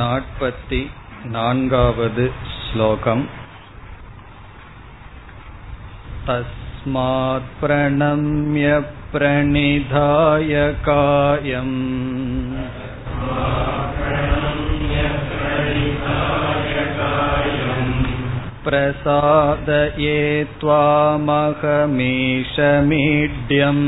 44வது ஸ்லோகம். தஸ்மாத் ப்ரணம்ய ப்ரணிதாய காயம் ப்ரசாதயே த்வாமஹமீஷ மீட்யம்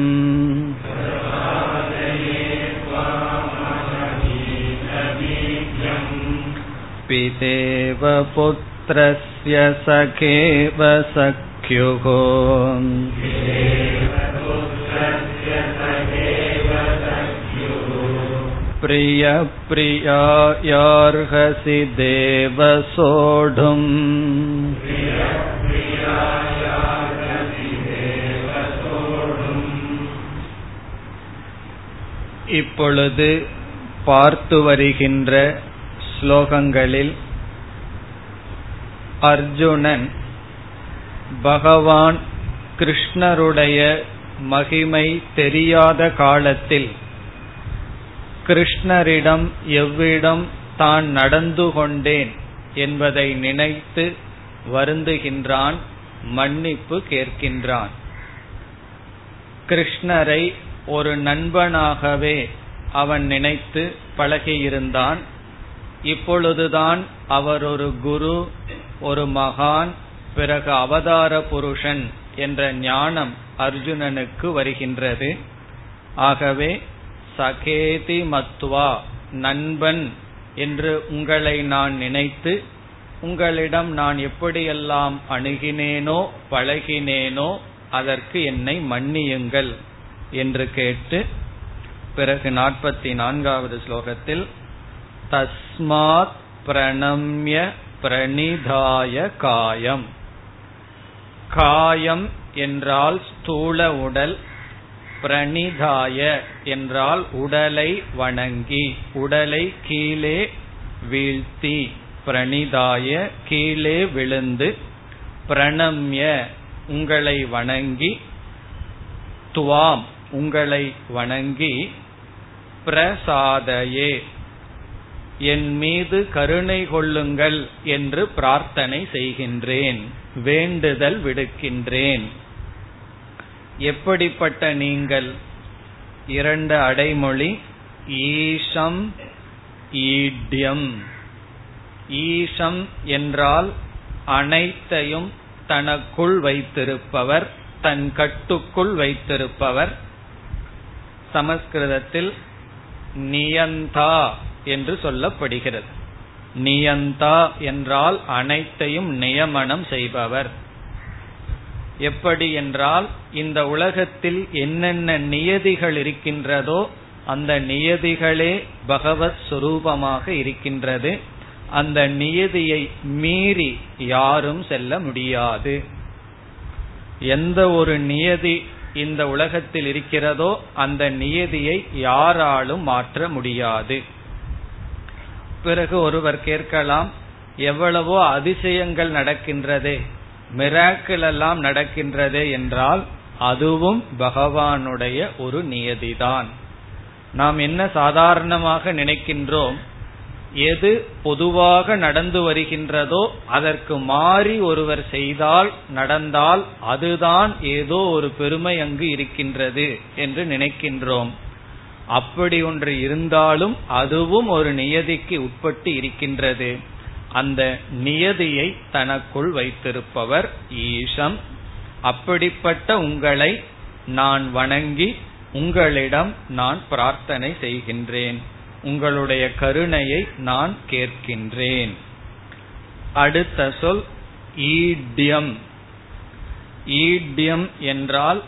பிதேவ புத்ரஸ்ய சகேவ சக்யுகோ பிரிய பிரியாயார்ஹசி தேவ சோடும் இப்பொழுது பார்த்து வருகின்ற ஸ்லோகங்களில் அர்ஜுனன் பகவான் கிருஷ்ணருடைய மகிமை தெரியாத காலத்தில் கிருஷ்ணரிடம் எவ்விடம் தான் நடந்து கொண்டேன் என்பதை நினைத்து வருந்துகின்றான், மன்னிப்பு கேட்கின்றான். கிருஷ்ணரை ஒரு நண்பனாகவே அவன் நினைத்து பழகியிருந்தான். இப்பொழுதுதான் அவர் ஒரு குரு, ஒரு மகான், பிறகு அவதார புருஷன் என்ற ஞானம் அர்ஜுனனுக்கு வருகின்றது. ஆகவே சகேதி மத்வா, நண்பன் என்று உங்களை நான் நினைத்து உங்களிடம் நான் எப்படியெல்லாம் அணுகினேனோ பழகினேனோ அதற்கு என்னை மன்னியுங்கள் என்று கேட்டு பிறகு 44வது ஸ்லோகத்தில் தஸ்மாத் பிரணம்ய பிரணிதாய காயம். காயம் என்றால் ஸ்தூல உடல், பிரணிதாய என்றால் உடலை வணங்கி, உடலை கீழே வீழ்த்தி, பிரணிதாய கீழே விழுந்து, பிரணம்ய உங்களை வணங்கி, துவாம் உங்களை வணங்கி, பிரசாதயே என் மீது கருணை கொள்ளுங்கள் என்று பிரார்த்தனை செய்கின்றேன், வேண்டுதல் விடுக்கின்றேன். எப்படிப்பட்ட நீங்கள்? இரண்டு அடைமொழி ஈஷம் ஈட்யம். ஈஷம் என்றால் அனைத்தையும் தனக்குள் வைத்திருப்பவர், தன் கட்டுக்குள் வைத்திருப்பவர். சமஸ்கிருதத்தில் நியந்தா என்று சொல்லப்படுகிறது. நியந்தா என்றால் அனைத்தையும் நியமனம் செய்பவர். எப்படி என்றால் இந்த உலகத்தில் என்னென்ன நியதிகள் இருக்கின்றதோ அந்த நியதிகளே பகவத் சுரூபமாக இருக்கின்றது. அந்த நியதியை மீறி யாரும் செல்ல முடியாது. எந்த ஒரு நியதி இந்த உலகத்தில் இருக்கிறதோ அந்த நியதியை யாராலும் மாற்ற முடியாது. பிறகு ஒருவர் கேட்கலாம், எவ்வளவோ அதிசயங்கள் நடக்கின்றதே, மிராக்கிள் எல்லாம் நடக்கின்றதே என்றால் அதுவும் பகவானுடைய ஒரு நியதிதான். நாம் என்ன சாதாரணமாக நினைக்கின்றோம், எது பொதுவாக நடந்து வருகின்றதோ அதற்கு மாறி ஒருவர் செய்தால் நடந்தால் அதுதான் ஏதோ ஒரு பெருமை அங்கு இருக்கின்றது என்று நினைக்கின்றோம். அப்படி ஒன்று இருந்தாலும் அதுவும் ஒரு நியதிக்கு உட்பட்டு இருக்கின்றது. அந்த நியதியை தனக்குள் வைத்திருப்பவர் ஈஷம். அப்படிப்பட்ட உங்களை நான் வணங்கி உங்களிடம் நான் பிரார்த்தனை செய்கின்றேன், உங்களுடைய கருணையை நான் கேட்கின்றேன். அடுத்த சொல் ஈட்யம். ஈட்யம் என்றால்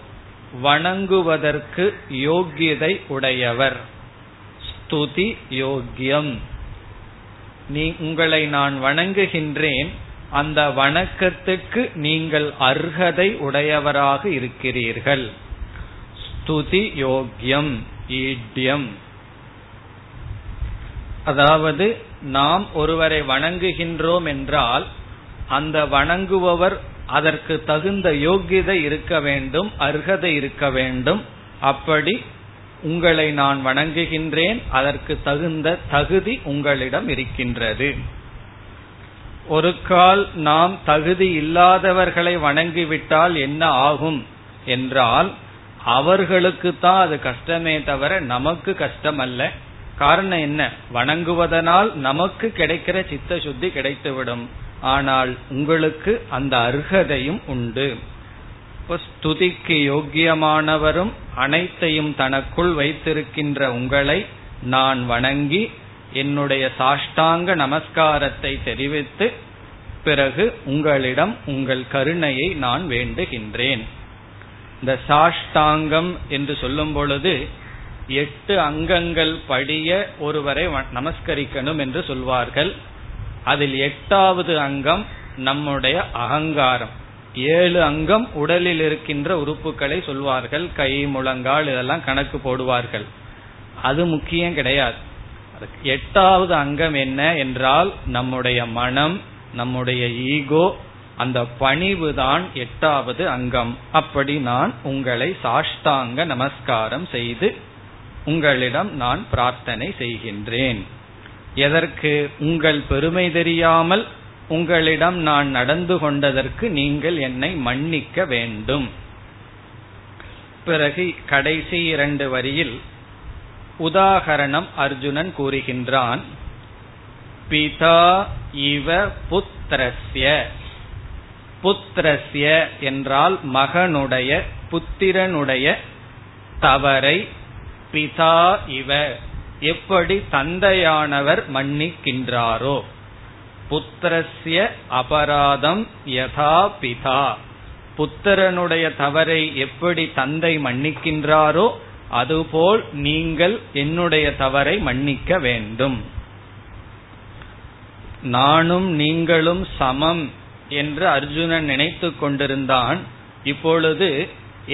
வணங்குவதற்கு யோகியதை உடையவர், ஸ்துதி யோக்கியம். நீ உங்களை நான் வணங்குகின்றேன், அந்த வணக்கத்துக்கு நீங்கள் அர்ஹதை உடையவராக இருக்கிறீர்கள். ஸ்துதி யோக்கியம் ஈட்யம். அதாவது நாம் ஒருவரை வணங்குகின்றோம் என்றால் அந்த வணங்குபவர் அதற்கு தகுந்த யோகியதை இருக்க வேண்டும், அர்ஹதை இருக்க வேண்டும். அப்படி உங்களை நான் வணங்குகின்றேன், அதற்கு தகுந்த தகுதி உங்களிடம் இருக்கின்றது. ஒரு கால் நாம் தகுதி இல்லாதவர்களை வணங்கிவிட்டால் என்ன ஆகும் என்றால், அவர்களுக்கு தான் அது கஷ்டமே தவிர நமக்கு கஷ்டம் அல்ல. காரணம் என்ன? வணங்குவதனால் நமக்கு கிடைக்கிற சித்த சுத்தி கிடைத்துவிடும். ஆனால் உங்களுக்கு அந்த அருகதையும் உண்டு. ஸ்துதிக்கு யோக்கியமானவரும் அனைத்தையும் தனக்குள் வைத்திருக்கின்ற உங்களை நான் வணங்கி என்னுடைய சாஷ்டாங்க நமஸ்காரத்தை தெரிவித்து பிறகு உங்களிடம் உங்கள் கருணையை நான் வேண்டுகின்றேன். இந்த சாஷ்டாங்கம் என்று சொல்லும் பொழுது 8 அங்கங்கள் படிய ஒருவரை நமஸ்கரிக்கணும் என்று சொல்வார்கள். அதில் 8வது அங்கம் நம்முடைய அகங்காரம். 7 அங்கம் உடலில் இருக்கின்ற உறுப்புகளை சொல்வார்கள். கை, முழங்கால் இதெல்லாம் கணக்கு போடுவார்கள். அது முக்கியம் கிடையாது. 8வது அங்கம் என்ன என்றால் நம்முடைய மனம், நம்முடைய ஈகோ, அந்த பணிவு தான் 8வது அங்கம். அப்படி நான் உங்களை சாஷ்டாங்க நமஸ்காரம் செய்து உங்களிடம் நான் பிரார்த்தனை செய்கின்றேன். எதற்கு? உங்கள் பெருமை தெரியாமல் உங்களிடம் நான் நடந்து கொண்டதற்கு நீங்கள் என்னை மன்னிக்க வேண்டும். பிறகு கடைசி 2 வரியில் உதாகரணம் அர்ஜுனன் கூறுகின்றான். பிதா இவ புத்திரஸ்ய. புத்திரஸ்ய என்றால் மகனுடைய, புத்திரனுடைய தவறை பிதா இவ, எப்படி தந்தையானவர் மன்னிக்கின்றாரோ, புத்திரஸ்ய அபராதம் யதா பிதா, புத்திரனுடைய தவறை எப்படி தந்தை மன்னிக்கின்றாரோ அதுபோல் நீங்கள் என்னுடைய தவறை மன்னிக்க வேண்டும். நானும் நீங்களும் சமம் என்று அர்ஜுனன் நினைத்து கொண்டிருந்தான். இப்பொழுது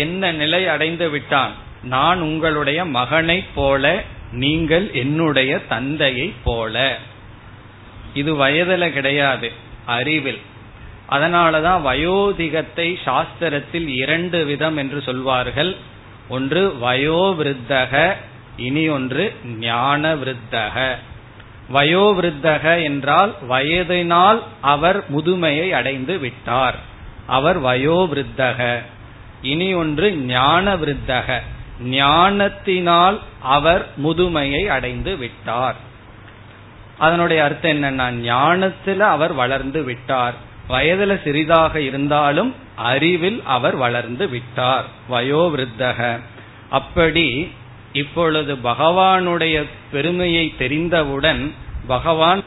என்ன நிலை அடைந்து விட்டான்? நான் உங்களுடைய மகனை போல, நீங்கள் என்னுடைய தந்தையை போல. இது வயதுல கிடையாது, அறிவில். அதனாலதான் வயோதிகத்தை சாஸ்திரத்தில் 2 விதம் என்று சொல்வார்கள். ஒன்று வயோவிருத்தக, இனி ஒன்று ஞான விருத்தக. வயோவிருத்தக என்றால் வயதினால் அவர் முதுமையை அடைந்து விட்டார், அவர் வயோவிருத்தக. இனி ஒன்று ஞான விருத்தக, ஞானத்தினால் அவர் முதுமையை அடைந்து விட்டார். அதனுடைய அர்த்தம் என்னன்னா, ஞானத்துல அவர் வளர்ந்து விட்டார். வயதுல சிறிதாக இருந்தாலும் அறிவில் அவர் வளர்ந்து விட்டார், வயோவிருத்தக. அப்படி இப்பொழுது பகவானுடைய பெருமையை தெரிந்தவுடன் பகவான்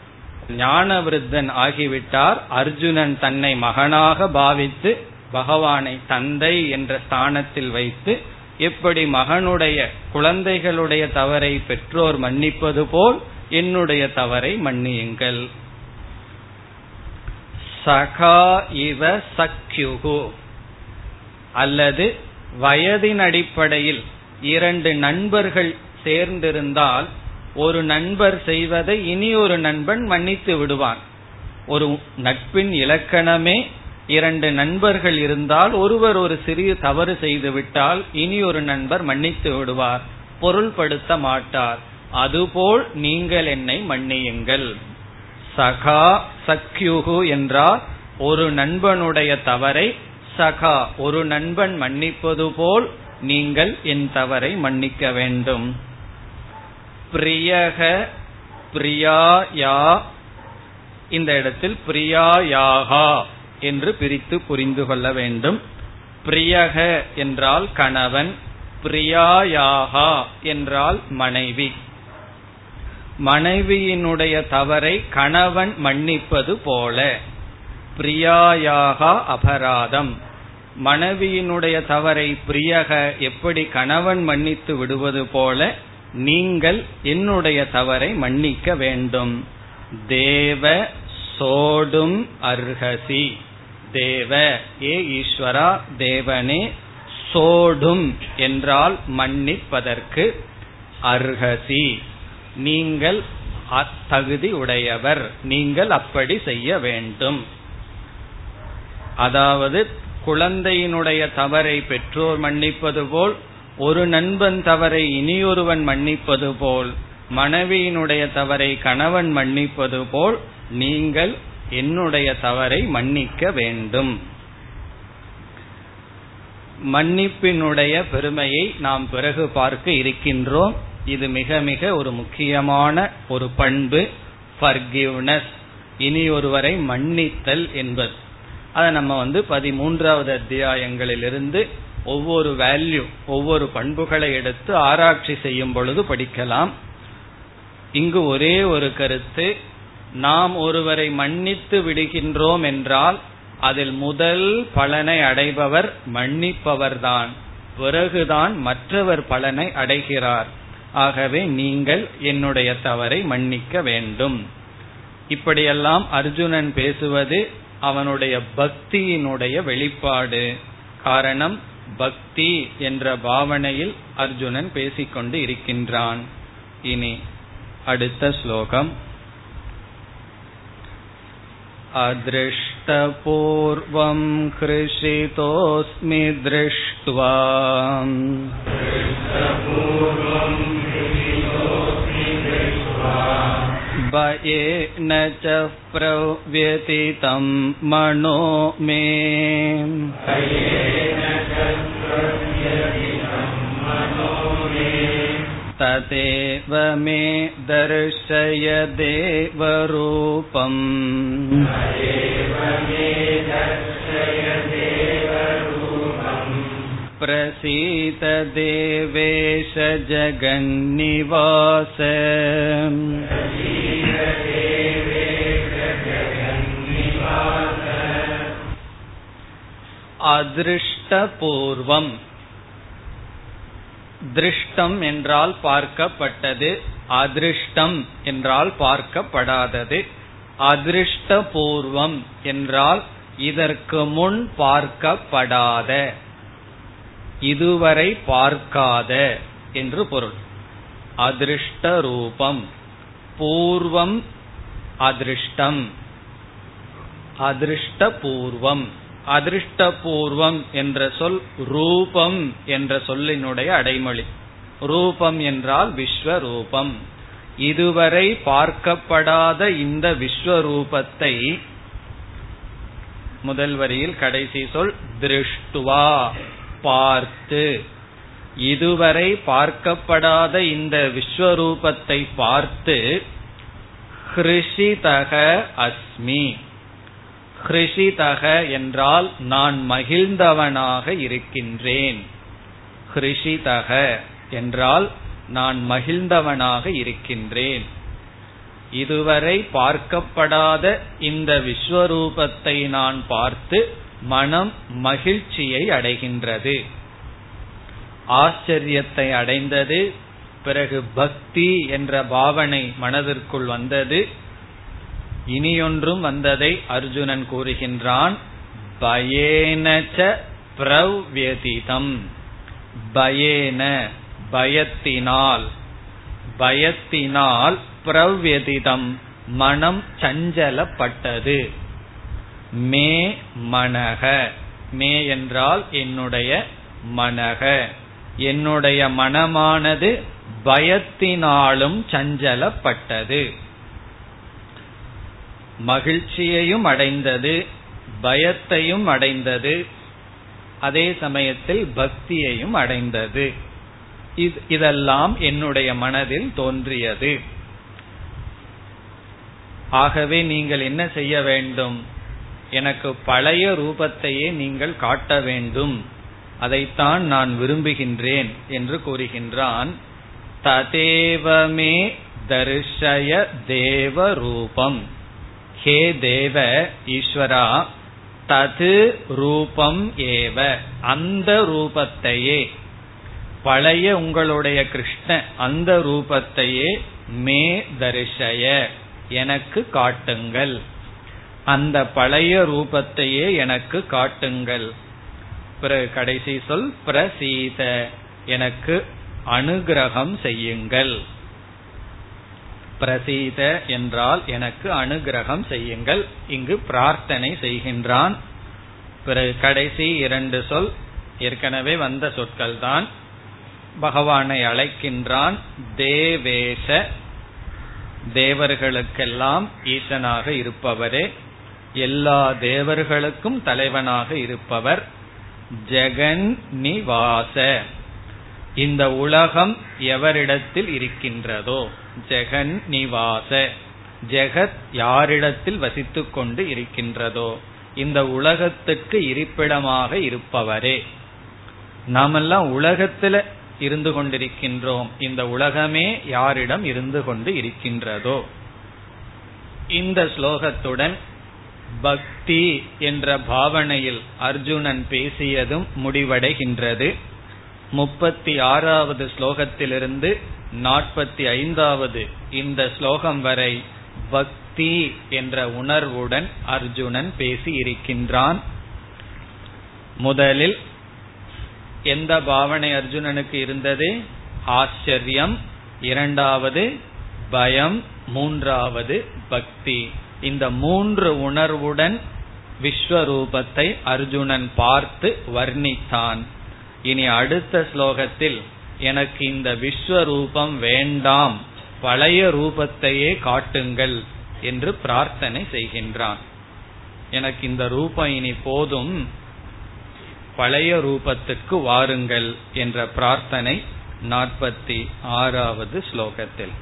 ஞான விருத்தன் ஆகிவிட்டார். அர்ஜுனன் தன்னை மகனாக பாவித்து பகவானை தந்தை என்ற ஸ்தானத்தில் வைத்து, எப்படி மகனுடைய குழந்தைகளுடைய தவறை பெற்றோர் மன்னிப்பது போல் என்னுடைய தவறை மன்னியுங்கள். சகா இவ சக்யுகு, அல்லது வயதின் அடிப்படையில் 2 நண்பர்கள் சேர்ந்திருந்தால் ஒரு நண்பர் செய்வதை இனி ஒரு நண்பன் மன்னித்து விடுவான். ஒரு நட்பின் இலக்கணமே 2 நண்பர்கள் இருந்தால் ஒருவர் ஒரு சிறிய தவறு செய்து விட்டால் இனி ஒரு நண்பர் மன்னித்து விடுவார், பொருள்படுத்த மாட்டார். அதுபோல் நீங்கள் என்னை மன்னியுங்கள். சகா சக்யுகு என்றால் ஒரு நண்பனுடைய தவறை சகா, ஒரு நண்பன் மன்னிப்பது போல் நீங்கள் என் தவறை மன்னிக்க வேண்டும். பிரியக பிரியாயா, இந்த இடத்தில் பிரியாயாகா என்று பிரித்து புரிந்து கொள்ள வேண்டும். பிரியக என்றால் கணவன், பிரியாயாகா என்றால் மனைவி. மனைவியினுடைய தவறை கணவன் மன்னிப்பது போல பிரியாயாகா அபராதம், மனைவியினுடைய தவறை பிரியக எப்படி கணவன் மன்னித்து விடுவது போல நீங்கள் என்னுடைய தவறை மன்னிக்க வேண்டும். தேவ சோடும் அர்ஹசி, தேவ ஏ ஈஸ்வரா, தேவனே, சோடும் என்றால் மன்னிப்பதற்கு, அர்ஹசி நீங்கள் தகுதி உடையவர், நீங்கள் அப்படி செய்ய வேண்டும். அதாவது குழந்தையினுடைய தவறை பெற்றோர் மன்னிப்பது போல் ஒரு நண்பன் தவறை இனியொருவன் மன்னிப்பது போல், மனைவியினுடைய தவறை கணவன் மன்னிப்பது போல் நீங்கள் என்னுடைய தவறை மன்னிக்க வேண்டும். மன்னிப்பினுடைய பெருமையை நாம் பிறகு பார்க்க இருக்கின்றோம். இது மிக மிக ஒரு முக்கியமான ஒரு பண்பு, forgiveness, இனியொருவரை மன்னித்தல் என்பது. அதை நம்ம 13வது அத்தியாயங்களிலிருந்து ஒவ்வொரு வேல்யூ, ஒவ்வொரு பண்புகளை எடுத்து ஆராய்ச்சி செய்யும் பொழுது படிக்கலாம். இங்கு ஒரே ஒரு கருத்து, நாம் ஒருவரை மன்னித்து விடுகின்றோம் என்றால் அதில் முதல் பலனை அடைபவர் மன்னிப்பவர்தான், பிறகுதான் மற்றவர் பலனை அடைகிறார். ஆகவே நீங்கள் என்னுடைய தவறை மன்னிக்க வேண்டும். இப்படியெல்லாம் அர்ஜுனன் பேசுவது அவனுடைய பக்தியினுடைய வெளிப்பாடு. காரணம், பக்தி என்ற பாவனையில் அர்ஜுனன் பேசிக்கொண்டு இருக்கின்றான். இனி அடுத்த ஸ்லோகம். அத்ருஷ்டபூர்வம் க்ருஷிதோஸ்மி த்ருஷ்ட்வா பயேன ச ப்ரவ்யதிதம் மனோ மே. ததேவ மே தர்ஷய தேவ ரூபம். பிரசீத தேவேஷ ஜகன்னிவாச. அதிருஷ்டபூர்வம், திருஷ்டம் என்றால் பார்க்கப்பட்டது, அதிருஷ்டம் என்றால் பார்க்கப்படாதது. அதிருஷ்டபூர்வம் என்றால் இதற்கு முன் பார்க்கப்படாத, இதுவரை பார்க்காத என்று பொருள். அதிருஷ்ட ரூபம், பூர்வம் அதிருஷ்டம், அதிருஷ்டபூர்வம். அதிருஷ்டபூர்வம் என்ற சொல் ரூபம் என்ற சொல்லினுடைய அடைமொழி. ரூபம் என்றால் விஸ்வரூபம். இதுவரை பார்க்கப்படாத இந்த விஸ்வரூபத்தை, முதல் வரியில் கடைசி சொல் திருஷ்டுவா பார்த்து, இதுவரை பார்க்கப்படாத இந்த விஸ்வரூபத்தை பார்த்து ஹ்ருஷிதஹ அஸ்மி. ஹ்ருஷிதஹ என்றால் நான் மகிழ்ந்தவனாக இருக்கின்றேன். ஹ்ருஷிதஹ என்றால் நான் மகிழ்ந்தவனாக இருக்கின்றேன். இதுவரை பார்க்கப்படாத இந்த விஸ்வரூபத்தை நான் பார்த்து மனம் மகிழ்ச்சியை அடைகின்றது, ஆச்சரியத்தை அடைந்தது. பிறகு பக்தி என்ற பாவனை மனதிற்குள் வந்தது. இனியொன்றும் வந்ததை அர்ஜுனன் கூறுகின்றான். பயேனச்ச ப்ரவ்யதிதம். பயேன பயத்தினால், பயத்தினால் ப்ரவ்யதிதம் மனம் சஞ்சலப்பட்டது. மே மனக, மே என்றால் என்னுடைய மனக, என்னுடைய மனமானது பயத்தினாலும் சஞ்சலப்பட்டது. மகிழ்ச்சியையும் அடைந்தது, பயத்தையும் அடைந்தது, அதே சமயத்தில் பக்தியையும் அடைந்தது. இதெல்லாம் என்னுடைய மனதில் தோன்றியது. ஆகவே நீங்கள் என்ன செய்ய வேண்டும்? எனக்கு பழைய ரூபத்தையே நீங்கள் காட்ட வேண்டும், அதைத்தான் நான் விரும்புகின்றேன் என்று கூறுகின்றான். ததேவமே தர்ஷய தேவ ரூபம். ஹே தேவ ஈஸ்வரா, தது ரூபம் ஏவ, அந்த ரூபத்தையே, பழைய உங்களுடைய கிருஷ்ண அந்த ரூபத்தையே மே தரிசய எனக்கு காட்டுங்கள், அந்த பழைய ரூபத்தையே எனக்கு காட்டுங்கள். பிறகு கடைசி சொல் பிரசீத, எனக்கு அனுகிரகம் செய்யுங்கள். பிரசீத என்றால் எனக்கு அனுகிரகம் செய்யுங்கள். இங்கு பிரார்த்தனை செய்கின்றான். பிறகு கடைசி இரண்டு சொல் ஏற்கனவே வந்த சொற்கள் தான். பகவானை அழைக்கின்றான். தேவேச, தேவர்களுக்கெல்லாம் ஈசனாக இருப்பவரே, எல்லா தேவர்களுக்கும் தலைவனாக இருப்பவர். ஜெகன் நிவாச, இந்த உலகம் எவரிடத்தில் இருக்கின்றதோ, ஜெகன் நிவாச, ஜெகத் யாரிடத்தில் வசித்துக் கொண்டு இருக்கின்றதோ, இந்த உலகத்துக்கு இருப்பிடமாக இருப்பவரே. நாமெல்லாம் உலகத்துல இருந்து கொண்டிருக்கின்றோம், இந்த உலகமே யாரிடம் இருந்து கொண்டு இருக்கின்றதோ. இந்த ஸ்லோகத்துடன் பக்தி என்ற பாவனையில் அர்ஜுனன் பேசியதும் முடிவடைகின்றது. 36வது ஸ்லோகத்திலிருந்து 45வது இந்த ஸ்லோகம் வரை பக்தி என்ற உணர்வுடன் அர்ஜுனன் பேசி இருக்கின்றான். முதலில் எந்த பாவனை அர்ஜுனனுக்கு இருந்தது? ஆச்சரியம். இரண்டாவது பயம். மூன்றாவது பக்தி. இந்த மூன்று உணர்வுடன் விஸ்வரூபத்தை அர்ஜுனன் பார்த்து வர்ணித்தான். இனி அடுத்த ஸ்லோகத்தில் எனக்கு இந்த விஸ்வரூபம் வேண்டாம், பழைய ரூபத்தையே காட்டுங்கள் என்று பிரார்த்தனை செய்கின்றான். எனக்கு இந்த ரூபம் இனி போதும், பழைய ரூபத்துக்கு வாருங்கள் என்ற பிரார்த்தனை 46வது ஸ்லோகத்தில்.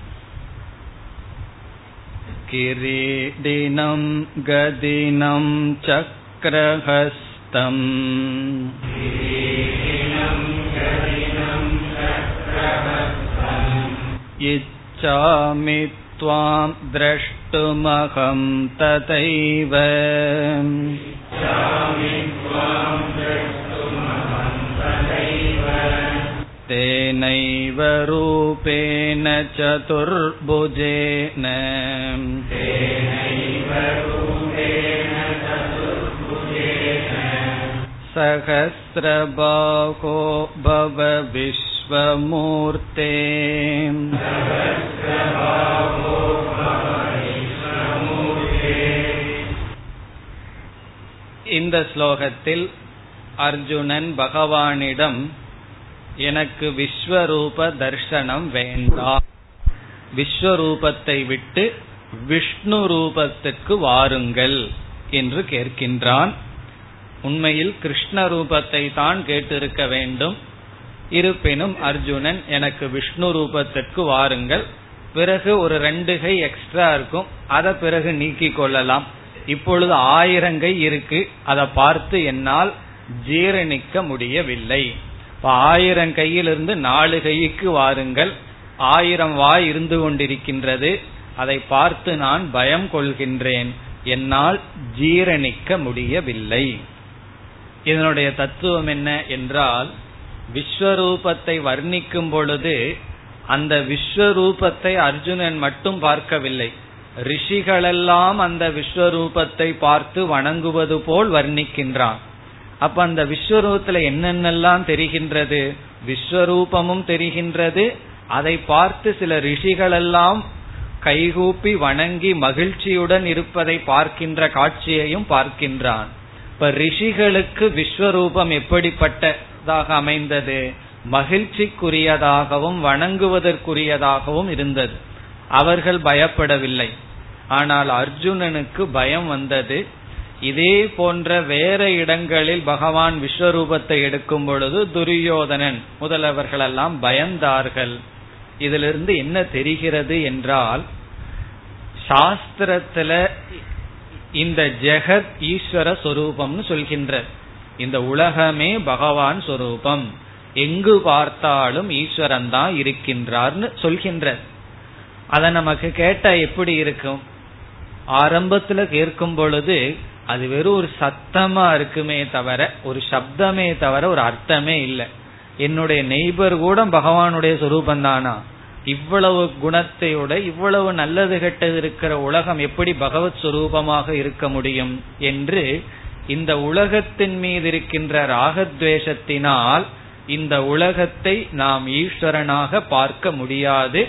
கிரீடினம் கதினம் சக்ரஹஸ்தம் இச்சாமி த்வாம் த்ரஷ்டுமஹம் ததைவ. தேனைவ ரூபேன சதுர்புஜேன சஹஸ்ரபாஹோ பவ விஸ்வமூர்த்தே. இந்த ஸ்லோகத்தில் அர்ஜுனன் பகவானிடம் எனக்கு விஸ்வரூப தர்சனம் வேண்டாம், விஸ்வரூபத்தை விட்டு விஷ்ணு ரூபத்துக்கு வாருங்கள் என்று கேட்கின்றான். உண்மையில் கிருஷ்ண ரூபத்தை தான் கேட்டிருக்க வேண்டும். இருப்பினும் அர்ஜுனன் எனக்கு விஷ்ணு ரூபத்துக்கு வாருங்கள், பிறகு ஒரு 2 கை எக்ஸ்ட்ரா இருக்கும், அதை பிறகு நீக்கி கொள்ளலாம், இப்பொழுது 1000 கை இருக்கு, அதை பார்த்து என்னால் ஜீரணிக்க முடியவில்லை, 1000 கையிலிருந்து 4 கைக்கு வாருங்கள், 1000 வாய் இருந்து கொண்டிருக்கின்றது, அதை பார்த்து நான் பயம் கொள்கின்றேன், என்னால் ஜீரணிக்க முடியவில்லை. இதனுடைய தத்துவம் என்ன என்றால், விஸ்வரூபத்தை வர்ணிக்கும் பொழுது அந்த விஸ்வரூபத்தை அர்ஜுனன் மட்டும் பார்க்கவில்லை, ரிஷிகளெல்லாம் அந்த விஸ்வரூபத்தை பார்த்து வணங்குவது போல் வர்ணிக்கின்றான். அப்ப அந்த விஸ்வரூபத்துல என்னென்னலாம் தெரிகின்றது? விஸ்வரூபமும் தெரிகின்றது, அதை பார்த்து சில ரிஷிகளெல்லாம் கைகூப்பி வணங்கி மகிழ்ச்சியுடன் இருப்பதை பார்க்கின்ற காட்சியையும் பார்க்கின்றான். இப்ப ரிஷிகளுக்கு விஸ்வரூபம் எப்படிப்பட்டதாக அமைந்தது? மகிழ்ச்சிக்குரியதாகவும் வணங்குவதற்குரியதாகவும் இருந்தது, அவர்கள் பயப்படவில்லை. ஆனால் அர்ஜுனனுக்கு பயம் வந்தது. இதே போன்ற வேற இடங்களில் பகவான் விஸ்வரூபத்தை எடுக்கும் பொழுது துரியோதனன் முதலவர்களெல்லாம் பயந்தார்கள். இதிலிருந்து என்ன தெரிகிறது என்றால், சாஸ்திரத்துல இந்த ஜெகத் ஈஸ்வர சொரூபம்னு சொல்கின்ற, இந்த உலகமே பகவான் சொரூபம், எங்கு பார்த்தாலும் ஈஸ்வரன் தான் இருக்கின்றார்னு சொல்கின்ற. அதை நமக்கு கேட்டா எப்படி இருக்கும்? ஆரம்பத்துல கேட்கும் பொழுது அது வெறும் ஒரு சத்தமா இருக்குமே தவிர, ஒரு சப்தமே தவிர ஒரு அர்த்தமே இல்லை. என்னுடைய நெய்பர் கூட பகவானுடைய சொரூபந்தானா? இவ்வளவு குணத்தையோட, இவ்வளவு நல்லது கெட்டது இருக்கிற உலகம் எப்படி பகவத் சொரூபமாக இருக்க முடியும் என்று இந்த உலகத்தின் மீது இருக்கின்ற ராகத்வேஷத்தினால் இந்த உலகத்தை நாம் ஈஸ்வரனாக பார்க்க முடியாது.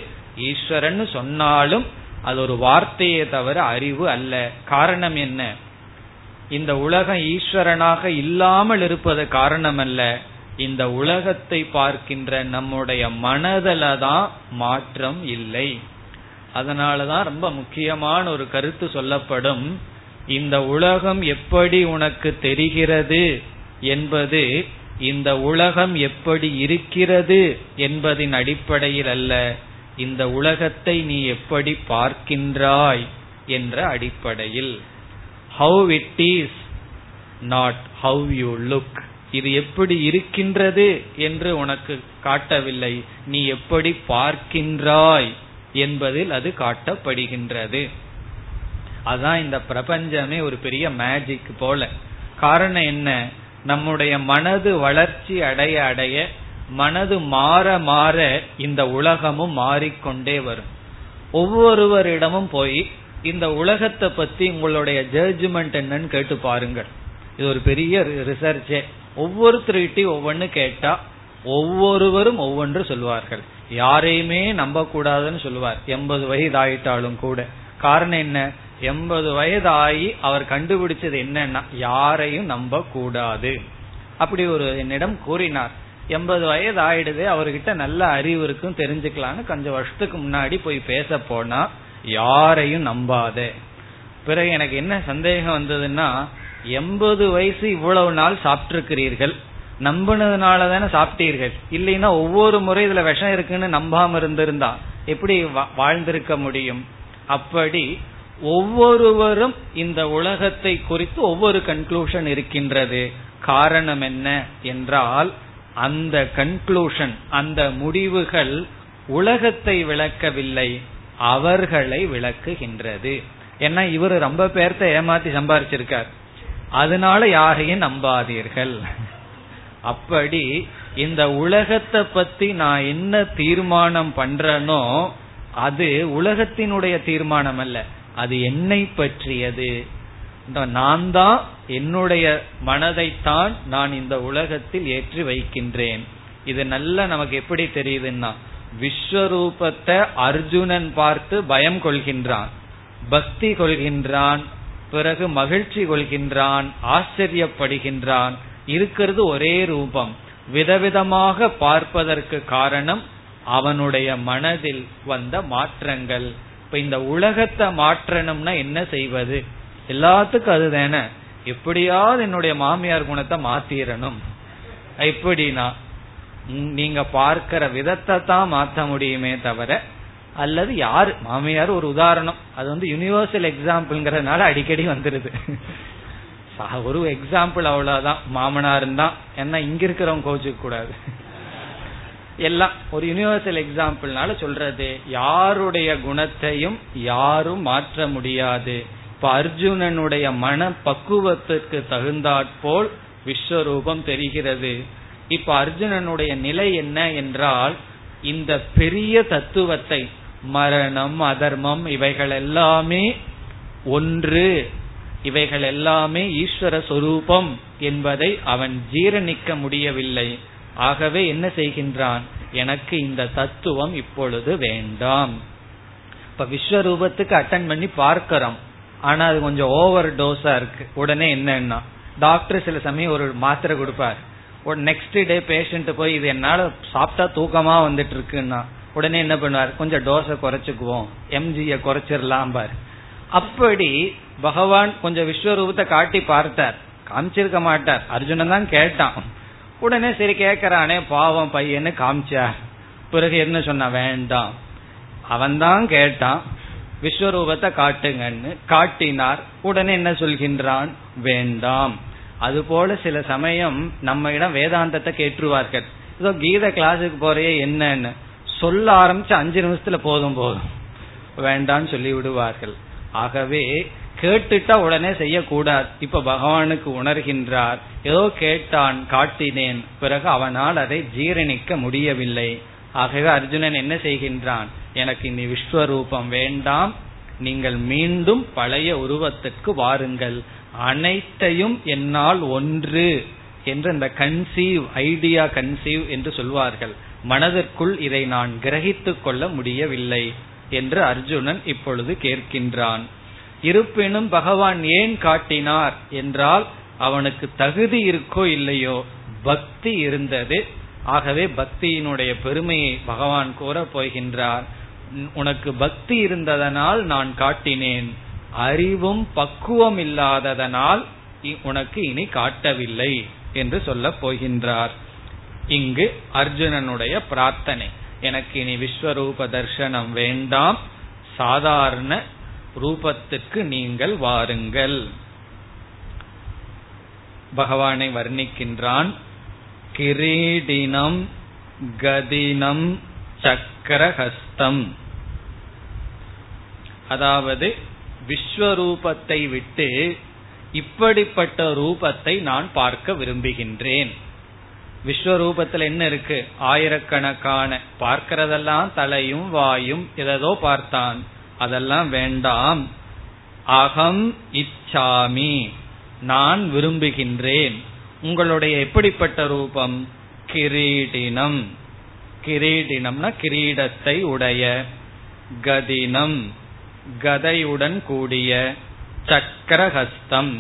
ஈஸ்வரன் சொன்னாலும் அது ஒரு வார்த்தையே தவிர அறிவு அல்ல. காரணம் என்ன? இந்த உலகம் ஈஸ்வரனாக இல்லாமல் இருப்பது காரணம் அல்ல, இந்த உலகத்தை பார்க்கின்ற நம்முடைய மனதில தான் மாற்றம் இல்லை. அதனாலதான் ரொம்ப முக்கியமான ஒரு கருத்து சொல்லப்படும். இந்த உலகம் எப்படி உனக்கு தெரிகிறது என்பது இந்த உலகம் எப்படி இருக்கிறது என்பதின் அடிப்படையில் அல்ல, இந்த உலகத்தை நீ எப்படி பார்க்கின்றாய் என்ற அடிப்படையில். How it is, not how you look. இது எப்படி இருக்கின்றது என்று உனக்கு காட்டவில்லை, நீ எப்படி பார்க்கின்றாய் என்பதில் அது காட்டப்படுகின்றது. அதான் இந்த பிரபஞ்சமே ஒரு பெரிய மேஜிக் போல. காரணம் என்ன, நம்முடைய மனது வளர்ச்சி அடைய அடைய, மனது மாற மாற இந்த உலகமும் மாறிக்கொண்டே வரும். ஒவ்வொருவரிடமும் போய் இந்த உலகத்தை பத்தி உங்களுடைய ஜட்ஜ்மெண்ட் என்னன்னு கேட்டு பாருங்கள். இது ஒரு பெரிய ரிசர்ச்சே. ஒவ்வொருத்தருகிட்டையும் ஒவ்வொன்னு கேட்டா ஒவ்வொருவரும் ஒவ்வொன்று சொல்வார்கள். யாரையுமே நம்ப கூடாதுன்னு சொல்லுவார், 80 வயது ஆயிட்டாலும் கூட. காரணம் என்ன, 80 வயது ஆகி அவர் கண்டுபிடிச்சது என்னன்னா யாரையும் நம்ப கூடாது. அப்படி ஒரு என்னிடம் கூறினார், 80 வயது ஆயிடுது, அவர்கிட்ட நல்ல அறிவு இருக்கும், தெரிஞ்சுக்கலான்னு கொஞ்சம் வருஷத்துக்கு முன்னாடி போய் பேச போனா யாரையும் நம்பாத. பிறகு எனக்கு என்ன சந்தேகம் வந்ததுன்னா, 80 வயசு இவ்வளவு நாள் சாப்பிட்டிருக்கிறீர்கள், நம்பினதுனால தானே சாப்பிட்டீர்கள், இல்லைன்னா ஒவ்வொரு முறை இதுல விஷம் இருக்குன்னு நம்பாம இருந்திருந்தா எப்படி வாழ்ந்திருக்க முடியும்? அப்படி ஒவ்வொருவரும் இந்த உலகத்தை குறித்து ஒவ்வொரு கன்க்ளூஷன் இருக்கின்றது. காரணம் என்ன என்றால், அந்த கன்க்ளூஷன், அந்த முடிவுகள் உலகத்தை விளக்கவில்லை, அவர்களை விளக்குகின்றது. ஏன்னா இவர் ரொம்ப பேர்த்த ஏமாத்தி சம்பாதிச்சிருக்கார், அதனால யாரையும் நம்பாதீர்கள். அப்படி இந்த உலகத்தை பத்தி நான் என்ன தீர்மானம் பண்றேனோ அது உலகத்தினுடைய தீர்மானம் அல்ல, அது என்னை பற்றியது. நான் தான் என்னுடைய மனதைத்தான் நான் இந்த உலகத்தில் ஏற்றி வைக்கின்றேன். இது நல்லா நமக்கு எப்படி தெரியுதுன்னா, விஸ்வரூபத்தை அர்ஜுனன் பார்த்து பயம் கொள்கின்றான், பக்தி கொள்கின்றான், பிறகு மகிழ்ச்சி கொள்கின்றான், ஆச்சரியப்படுகின்றான். இருக்கிறது ஒரே ரூபம், விதவிதமாக பார்ப்பதற்கு காரணம் அவனுடைய மனதில் வந்த மாற்றங்கள். இப்ப இந்த உலகத்தை மாற்றணும்னா என்ன செய்வது? எல்லாத்துக்கும் அதுதானே, எப்படியாவது என்னுடைய மாமியார் குணத்தை மாத்திரணும். எப்படின்னா நீங்க பார்க்கிற விதத்தை தான் மாற்ற முடியுமே தவிர, அல்லது யாரு மாமியார் ஒரு உதாரணம், அது வந்து யூனிவர்சல் எக்ஸாம்பிள்ங்கிறதுனால அடிக்கடி வந்துருது. ஒரு எக்ஸாம்பிள் அவ்வளவுதான், மாமனார் தான். ஏன்னா இங்க இருக்கிறவங்க கோச்சுக்க கூடாது, எல்லாம் ஒரு யூனிவர்சல் எக்ஸாம்பிள்னால சொல்றது. யாருடைய குணத்தையும் யாரும் மாற்ற முடியாது. இப்ப அர்ஜுனனுடைய மன பக்குவத்திற்கு தகுந்தாற்போல் விஸ்வரூபம் தெரிகிறது. இப்ப அர்ஜுனனுடைய நிலை என்ன என்றால், இந்த பெரிய தத்துவத்தை, மரணம் அதர்மம் இவைகள் எல்லாமே ஒன்று, இவைகள் எல்லாமே ஈஸ்வர சொரூபம் என்பதை அவன் ஜீரணிக்க முடியவில்லை. ஆகவே என்ன செய்கின்றான், எனக்கு இந்த தத்துவம் இப்பொழுது வேண்டாம். இப்ப விஸ்வரூபத்துக்கு அட்டன் பண்ணி பார்க்கிறோம், ஆனா அது கொஞ்சம் ஓவர் டோஸா இருக்கு. உடனே என்னன்னா டாக்டர் சில சமயம் ஒரு மாத்திரை கொடுப்பார், நெக்ஸ்ட் டே பேஷண்ட் போய் இது என்னால சாப்பிட்டா தூக்கமா வந்துட்டு இருக்குன்னா உடனே என்ன பண்ணுவார், கொஞ்சம் டோஸை குறைச்சுக்குவோம், எம்ஜியை குறைச்சிடலாம் பாரு. அப்படி பகவான் கொஞ்சம் விஸ்வரூபத்தை காட்டி பார்த்தார், காமிச்சிருக்க மாட்டார், அர்ஜுனன் தான் கேட்டான். உடனே சரி கேட்கறானே பாவம் பையன்னு காமிச்சார். பிறகு என்ன சொன்ன, வேண்டாம், அவன் தான் கேட்டான், விஸ்வரூபத்தை காட்டுங்கன்னு காட்டினார். உடனே என்ன சொல்கின்றான், வேண்டாம். அதுபோல சில சமயம் நம்ம இடம் வேதாந்தத்தை கேட்டுருவார்கள், ஏதோ கீத கிளாஸுக்கு போறே என்னன்னு சொல்ல ஆரம்பிச்சு 5 நிமிஷத்துல போதும் போதும் வேண்டான்னு சொல்லி விடுவார்கள். ஆகவே கேட்டுட்டா உடனே செய்யக்கூடாது. இப்ப பகவானுக்கு உணர்கின்றார், ஏதோ கேட்டான், காட்டினேன், பிறகு அவனால் அதை ஜீரணிக்க முடியவில்லை. ஆகவே அர்ஜுனன் என்ன செய்கின்றான், எனக்கு இந்த விஸ்வரூபம் வேண்டாம், நீங்கள் மீண்டும் பழைய உருவத்திற்கு வாருங்கள், அனைத்தையும் என்னால் ஒன்று என்று இந்த கன்சீவ் ஐடியா, கன்சீவ் என்று சொல்வார்கள், மனதிற்குள் இதை நான் கிரகித்து கொள்ள முடியவில்லை என்று அர்ஜுனன் இப்பொழுது கேட்கின்றான். இருப்பினும் பகவான் ஏன் காட்டினார் என்றால், அவனுக்கு தகுதி இருக்கோ இல்லையோ பக்தி இருந்தது. ஆகவே பக்தியினுடைய பெருமையை பகவான் கூற போகின்றார். உனக்கு பக்தி இருந்ததனால் நான் காட்டினேன், அறிவும் பக்குவம் இல்லாததனால் உனக்கு இனி காட்டவில்லை என்று சொல்ல போகின்றார். இங்கு அர்ஜுனனுடைய பிரார்த்தனை, எனக்கு இனி விஸ்வரூப தர்சனம் வேண்டாம், சாதாரண ரூபத்துக்கு நீங்கள் வாருங்கள். பகவானை வர்ணிக்கின்றான். கிரீடினம் கதினம் சக்கரஹஸ்தம், அதாவது விஸ்வரூபத்தை விட்டு இப்படிப்பட்ட ரூபத்தை நான் பார்க்க விரும்புகின்றேன். விஸ்வரூபத்துல என்ன இருக்கு? ஆயிரக்கணக்கான பார்க்கிறதெல்லாம் தலையும் வாயும் ஏதோ பார்த்தான், அதெல்லாம் வேண்டாம். அகம் இச்சாமி, நான் விரும்புகின்றேன். உங்களுடைய எப்படிப்பட்ட ரூபம்? கிரீடினம், கிரீடினம்னா கிரீடத்தை உடைய, கதினம் கதையுடன் கூடிய, சக்கரஹஸ்தம்.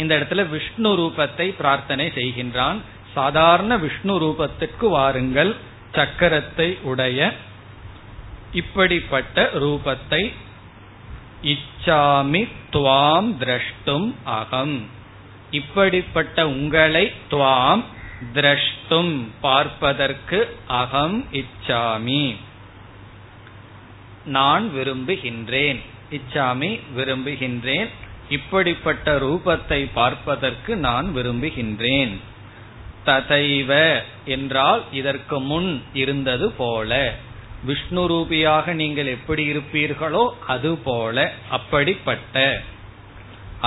இந்த இடத்துல விஷ்ணு ரூபத்தை பிரார்த்தனை செய்கின்றான். சாதாரண விஷ்ணு ரூபத்திற்கு வாருங்கள், சக்கரத்தை உடைய இப்படிப்பட்ட ரூபத்தை. இச்சாமி துவாம் திரஷ்டும் அகம், இப்படிப்பட்ட உங்களை துவாம் திரஷ்டும் பார்ப்பதற்கு அகம் இச்சாமி நான் விரும்புகின்றேன். இச்சாமி விரும்புகின்றேன், இப்படிப்பட்ட ரூபத்தை பார்ப்பதற்கு நான் விரும்புகின்றேன். ததைவ என்றால் இதற்கு முன் இருந்தது போல, விஷ்ணு ரூபியாக நீங்கள் எப்படி இருப்பீர்களோ அது போல, அப்படிப்பட்ட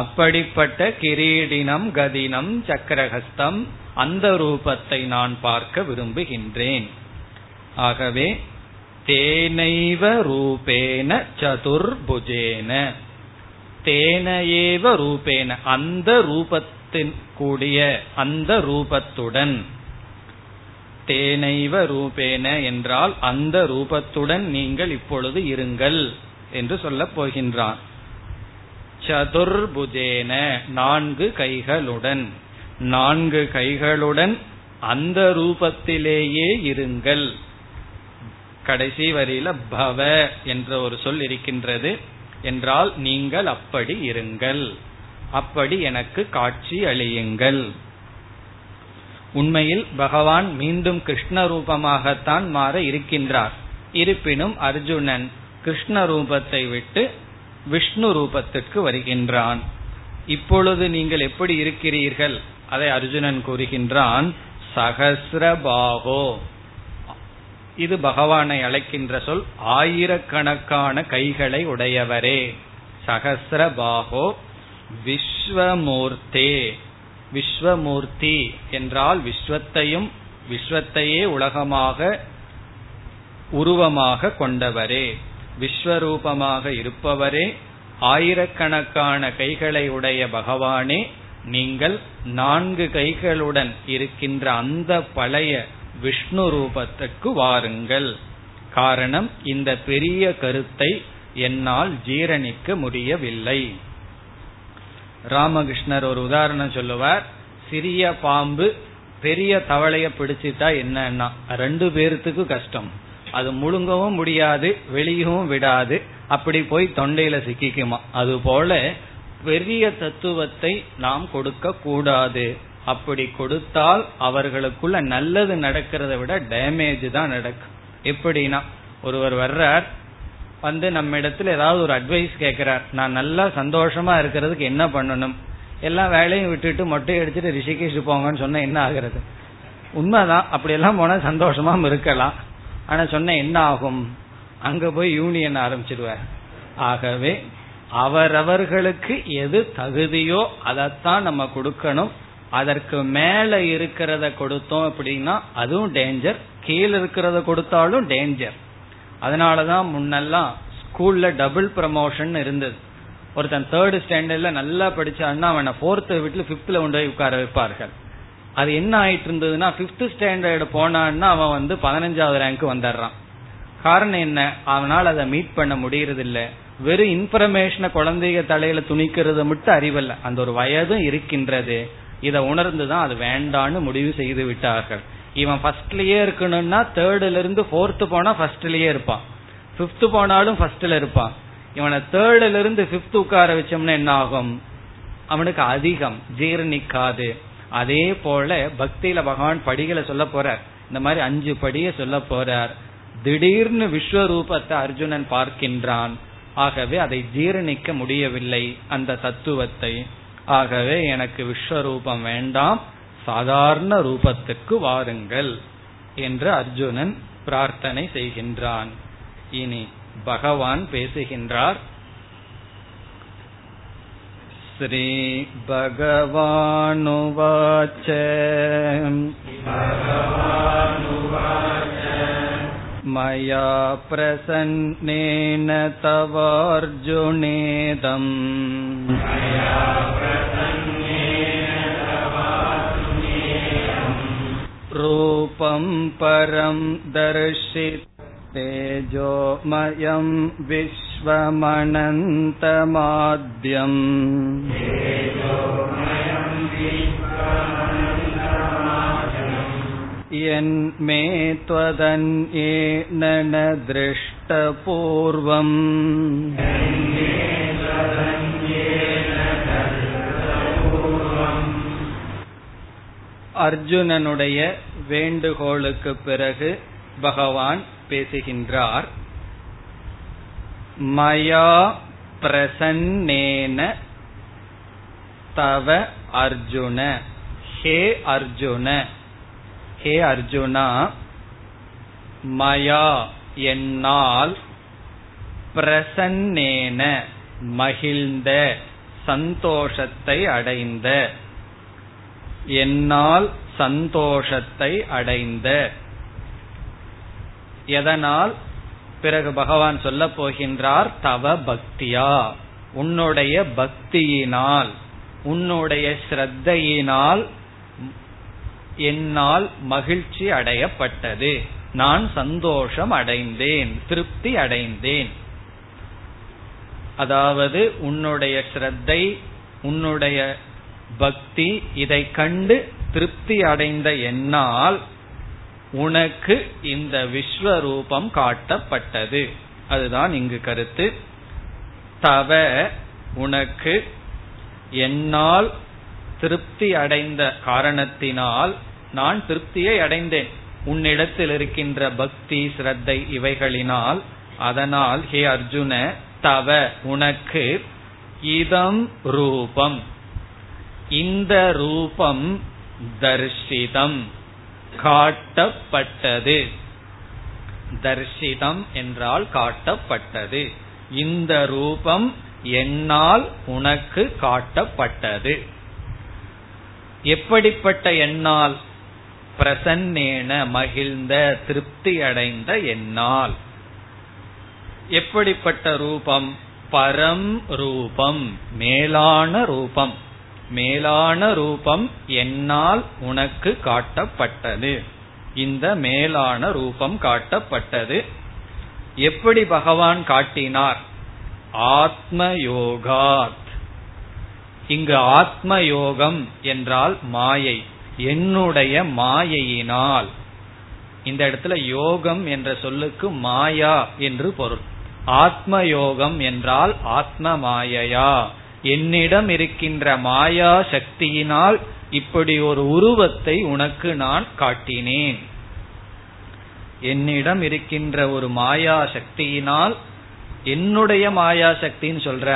அப்படிப்பட்ட கிரீடினம் கதினம் சக்கரஹஸ்தம் அந்த ரூபத்தை நான் பார்க்க விரும்புகின்றேன். ஆகவே தேனைவ ரூபேன சதுர்புஜேன, தேனைவ ரூபேன அந்த ரூபத்தின் கூடிய அந்த ரூபத்துடன், தேனைவ ரூபேன என்றால் அந்த ரூபத்துடன் நீங்கள் இப்பொழுது இருங்கள் என்று சொல்ல போகின்றான். சதுர்புஜேன நான்கு கைகளுடன், நான்கு கைகளுடன் அந்த ரூபத்திலேயே இருங்கள். கடைசி வரியில பவ என்ற ஒரு சொல் இருக்கின்றது, என்றால் நீங்கள் அப்படி இருங்கள், அப்படி எனக்கு காட்சி அளியுங்கள். உண்மையில் பகவான் மீண்டும் கிருஷ்ண ரூபமாகத்தான் மாற இருக்கின்றார். இருப்பினும் அர்ஜுனன் கிருஷ்ண ரூபத்தை விட்டு விஷ்ணு ரூபத்திற்கு வருகின்றான். இப்பொழுது நீங்கள் எப்படி இருக்கிறீர்கள்? அதை அர்ஜுனன் கூறுகின்றான். சகஸ்ரபாகோ, இது பகவானை அழைக்கின்ற சொல். ஆயிரக்கணக்கான கைகளை உடையவரே, சகஸ்ரபாகோ விஸ்வமூர்த்தே. விஸ்வமூர்த்தி என்றால் விஸ்வத்தையும் விஸ்வத்தையே உலகமாக உருவமாக கொண்டவரே, விஸ்வரூபமாக இருப்பவரே, ஆயிரக்கணக்கான கைகளை உடைய பகவானே, நீங்கள் நான்கு கைகளுடன் இருக்கின்ற அந்த பழைய விஷ்ணு ரூபத்துக்கு வாருங்கள். காரணம், இந்த பெரிய கருத்தை என்னால் ஜீரணிக்க முடியவில்லை. ராமகிருஷ்ணர் ஒரு உதாரணம் சொல்லுவார். சிறிய பாம்பு பெரிய தவளைய பிடிச்சிட்டா என்னன்னா ரெண்டு பேர்த்துக்கு கஷ்டம். அது முழுங்கவும் முடியாது, வெளியவும் விடாது, அப்படி போய் தொண்டையில சிக்கிக்குமா. அதுபோல பெரிய தத்துவத்தை நாம் கொடுக்க கூடாது. அப்படி கொடுத்தால் அவர்களுக்குள்ள நல்லது நடக்கிறத விட டேமேஜ் தான் நடக்கும். எப்படின்னா, ஒருவர் வர்றார், வந்து நம்ம இடத்துல ஏதாவது ஒரு அட்வைஸ் கேட்கிறார். நான் நல்லா சந்தோஷமா இருக்கிறதுக்கு என்ன பண்ணணும்? எல்லா வேலையும் விட்டுட்டு மொட்டையை அடிச்சுட்டு ரிஷிகேஷ் போங்கன்னு சொன்ன என்ன ஆகிறது? உண்மைதான், அப்படியெல்லாம் போனா சந்தோஷமா இருக்கலாம். ஆனா சொன்ன என்ன ஆகும்? அங்க போய் யூனியன் ஆரம்பிச்சிடுவார். ஆகவே அவரவர்களுக்கு எது தகுதியோ அதைத்தான் நம்ம கொடுக்கணும். அதற்கு மேல இருக்கிறத கொடுத்தோம் அப்படின்னா அதுவும் டேஞ்சர், கீழே இருக்கிறத கொடுத்தாலும் டேஞ்சர். அதனாலதான் முன்னெல்லாம் ஸ்கூல்ல டபுள் ப்ரமோஷன் இருந்தது. ஒருத்தன் தேர்டு ஸ்டாண்டர்ட்ல நல்லா படிச்சான்னா அவனை ஃபோர்த்து வீட்டுல ஃபிப்த்ல கொண்டு போய் உட்கார வைப்பார்கள். அது என்ன ஆயிட்டு இருந்ததுன்னா, ஃபிப்த் ஸ்டாண்டர்டு போனான்னா அவன் வந்து 15வது ரேங்க் வந்துடுறான். காரணம் என்ன? அவனால் அதை மீட் பண்ண முடியறதில்லை. வெறும் இன்ஃபர்மேஷனை குழந்தைய தலையில துணிக்கிறது மட்டும் அறிவல்ல, அந்த ஒரு வயதும் இருக்கின்றது. இதை உணர்ந்துதான் அது வேண்டான்னு முடிவு செய்து விட்டார்கள். இவன் ஃபர்ஸ்ட்லயே இருக்கணும்னா தேர்டுல இருந்து ஃபோர்த்து போனா ஃபர்ஸ்ட்லயே இருப்பான், பிப்த் போனாலும் ஃபர்ஸ்ட்ல இருப்பான். இவனை தேர்டுல இருந்து பிப்த் உட்கார வச்சோம்னா என்ன ஆகும், அவனுக்கு அதிகம் ஜீர்ணிக்காது. அதே போல பக்தியில பகவான் படிகளை சொல்ல போறார், இந்த மாதிரி 5 படியை சொல்ல போறார். திடீர்னு விஸ்வரூபத்தை அர்ஜுனன் பார்க்கின்றான், ஆகவே அதை ஜீரணிக்க முடியவில்லை அந்த தத்துவத்தை. ஆகவே எனக்கு விஸ்வரூபம் வேண்டாம், சாதாரண ரூபத்துக்கு வாருங்கள் என்று அர்ஜுனன் பிரார்த்தனை செய்கின்றான். இனி பகவான் பேசுகின்றார். ஸ்ரீ பகவானுவாச்ச மயா பிரசன்னேன தவார்ஜுனேதம் ரூபம் பரம் தர்ஷித் தேஜோமயம் விஸ்வமனந்தமாத்யம் யன்மே த்வதன்யேன நத்ருஷ்ட பூர்வம் அர்ஜுனனுடைய வேண்டுகோளுக்கு பிறகு பகவான் பேசுகின்றார். மயா பிரசன்னேன தவ அர்ஜுன, ஹே அர்ஜுன, ஹே அர்ஜுனா, மயா என்னால், பிரசன்னேன மகிழ்ந்த சந்தோஷத்தை அடைந்த, என்னால் சந்தோஷத்தை அடைந்த. எதனால்? பிறகு பகவான் சொல்ல போகின்றார், தவ பக்தியா, உன்னுடைய பக்தியினால், உன்னுடைய ஸ்ரத்தையினால் என்னால் மகிழ்ச்சி அடையப்பட்டது, நான் சந்தோஷம் அடைந்தேன், திருப்தி அடைந்தேன். அதாவது உன்னுடைய ஸ்ரத்தை, உன்னுடைய பக்தி, இதை கண்டு திருப்தி அடைந்த என்னால் உனக்கு இந்த விஸ்வரூபம் காட்டப்பட்டது. அதுதான் இங்கு கருத்து. தவ உனக்கு, என்னால் திருப்தி அடைந்த காரணத்தினால் நான் திருப்தியை அடைந்தேன், உன்னிடத்தில் இருக்கின்ற பக்தி ஸ்ரத்தை இவைகளினால். அதனால் ஹே அர்ஜுன, தவ உனக்கு, இதம் ரூபம், இந்த ரூபம், தர்ஷிதம் காட்டப்பட்டது. தர்ஷிதம் என்றால் காட்டப்பட்டது. இந்த ரூபம் என்னால் உனக்கு காட்டப்பட்டது. எப்படிப்பட்ட என்னால்? பிரசன்னேன மகிழ்ந்த, திருப்தி அடைந்த என்னால். எப்படிப்பட்ட ரூபம்? பரம் ரூபம், மேலான ரூபம், மேலான ரூபம் என்னால் உனக்கு காட்டப்பட்டது, இந்த மேலான ரூபம் காட்டப்பட்டது. எப்படி பகவான் காட்டினார்? ஆத்மயோகாத். இங்கு ஆத்மயோகம் என்றால் மாயை, என்னுடைய மாயையினால். இந்த இடத்துல யோகம் என்ற சொல்லுக்கு மாயா என்று பொருள். ஆத்மயோகம் என்றால் ஆத்ம மாயையா, என்னிடம் இருக்கின்ற மாயா சக்தியினால் இப்படி ஒரு உருவத்தை உனக்கு நான் காட்டினேன். என்னிடம் இருக்கின்ற ஒரு மாயா சக்தியினால், என்னுடைய மாயா சக்தின்னு சொல்ற,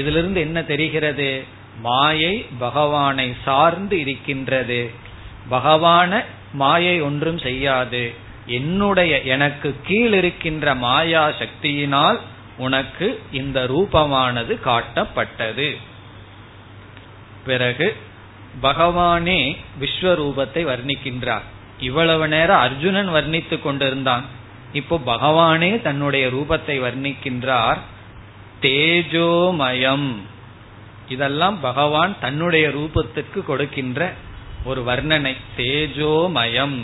இதிலிருந்து என்ன தெரிகிறது? மாயை பகவானை சார்ந்து இருக்கின்றது. பகவான மாயை ஒன்றும் செய்யாது. என்னுடைய, எனக்கு கீழ் இருக்கின்ற மாயா சக்தியினால் உனக்கு இந்த ரூபமானது காட்டப்பட்டது. பிறகு பகவானே விஸ்வரூபத்தை வர்ணிக்கின்றார். இவ்வளவு நேரம் அர்ஜுனன் வர்ணித்து கொண்டிருந்தான், இப்போ பகவானே தன்னுடைய ரூபத்தை வர்ணிக்கின்றார். தேஜோமயம், இதெல்லாம் பகவான் தன்னுடைய ரூபத்துக்கு கொடுக்கின்ற ஒரு வர்ணனை. தேஜோமயம்,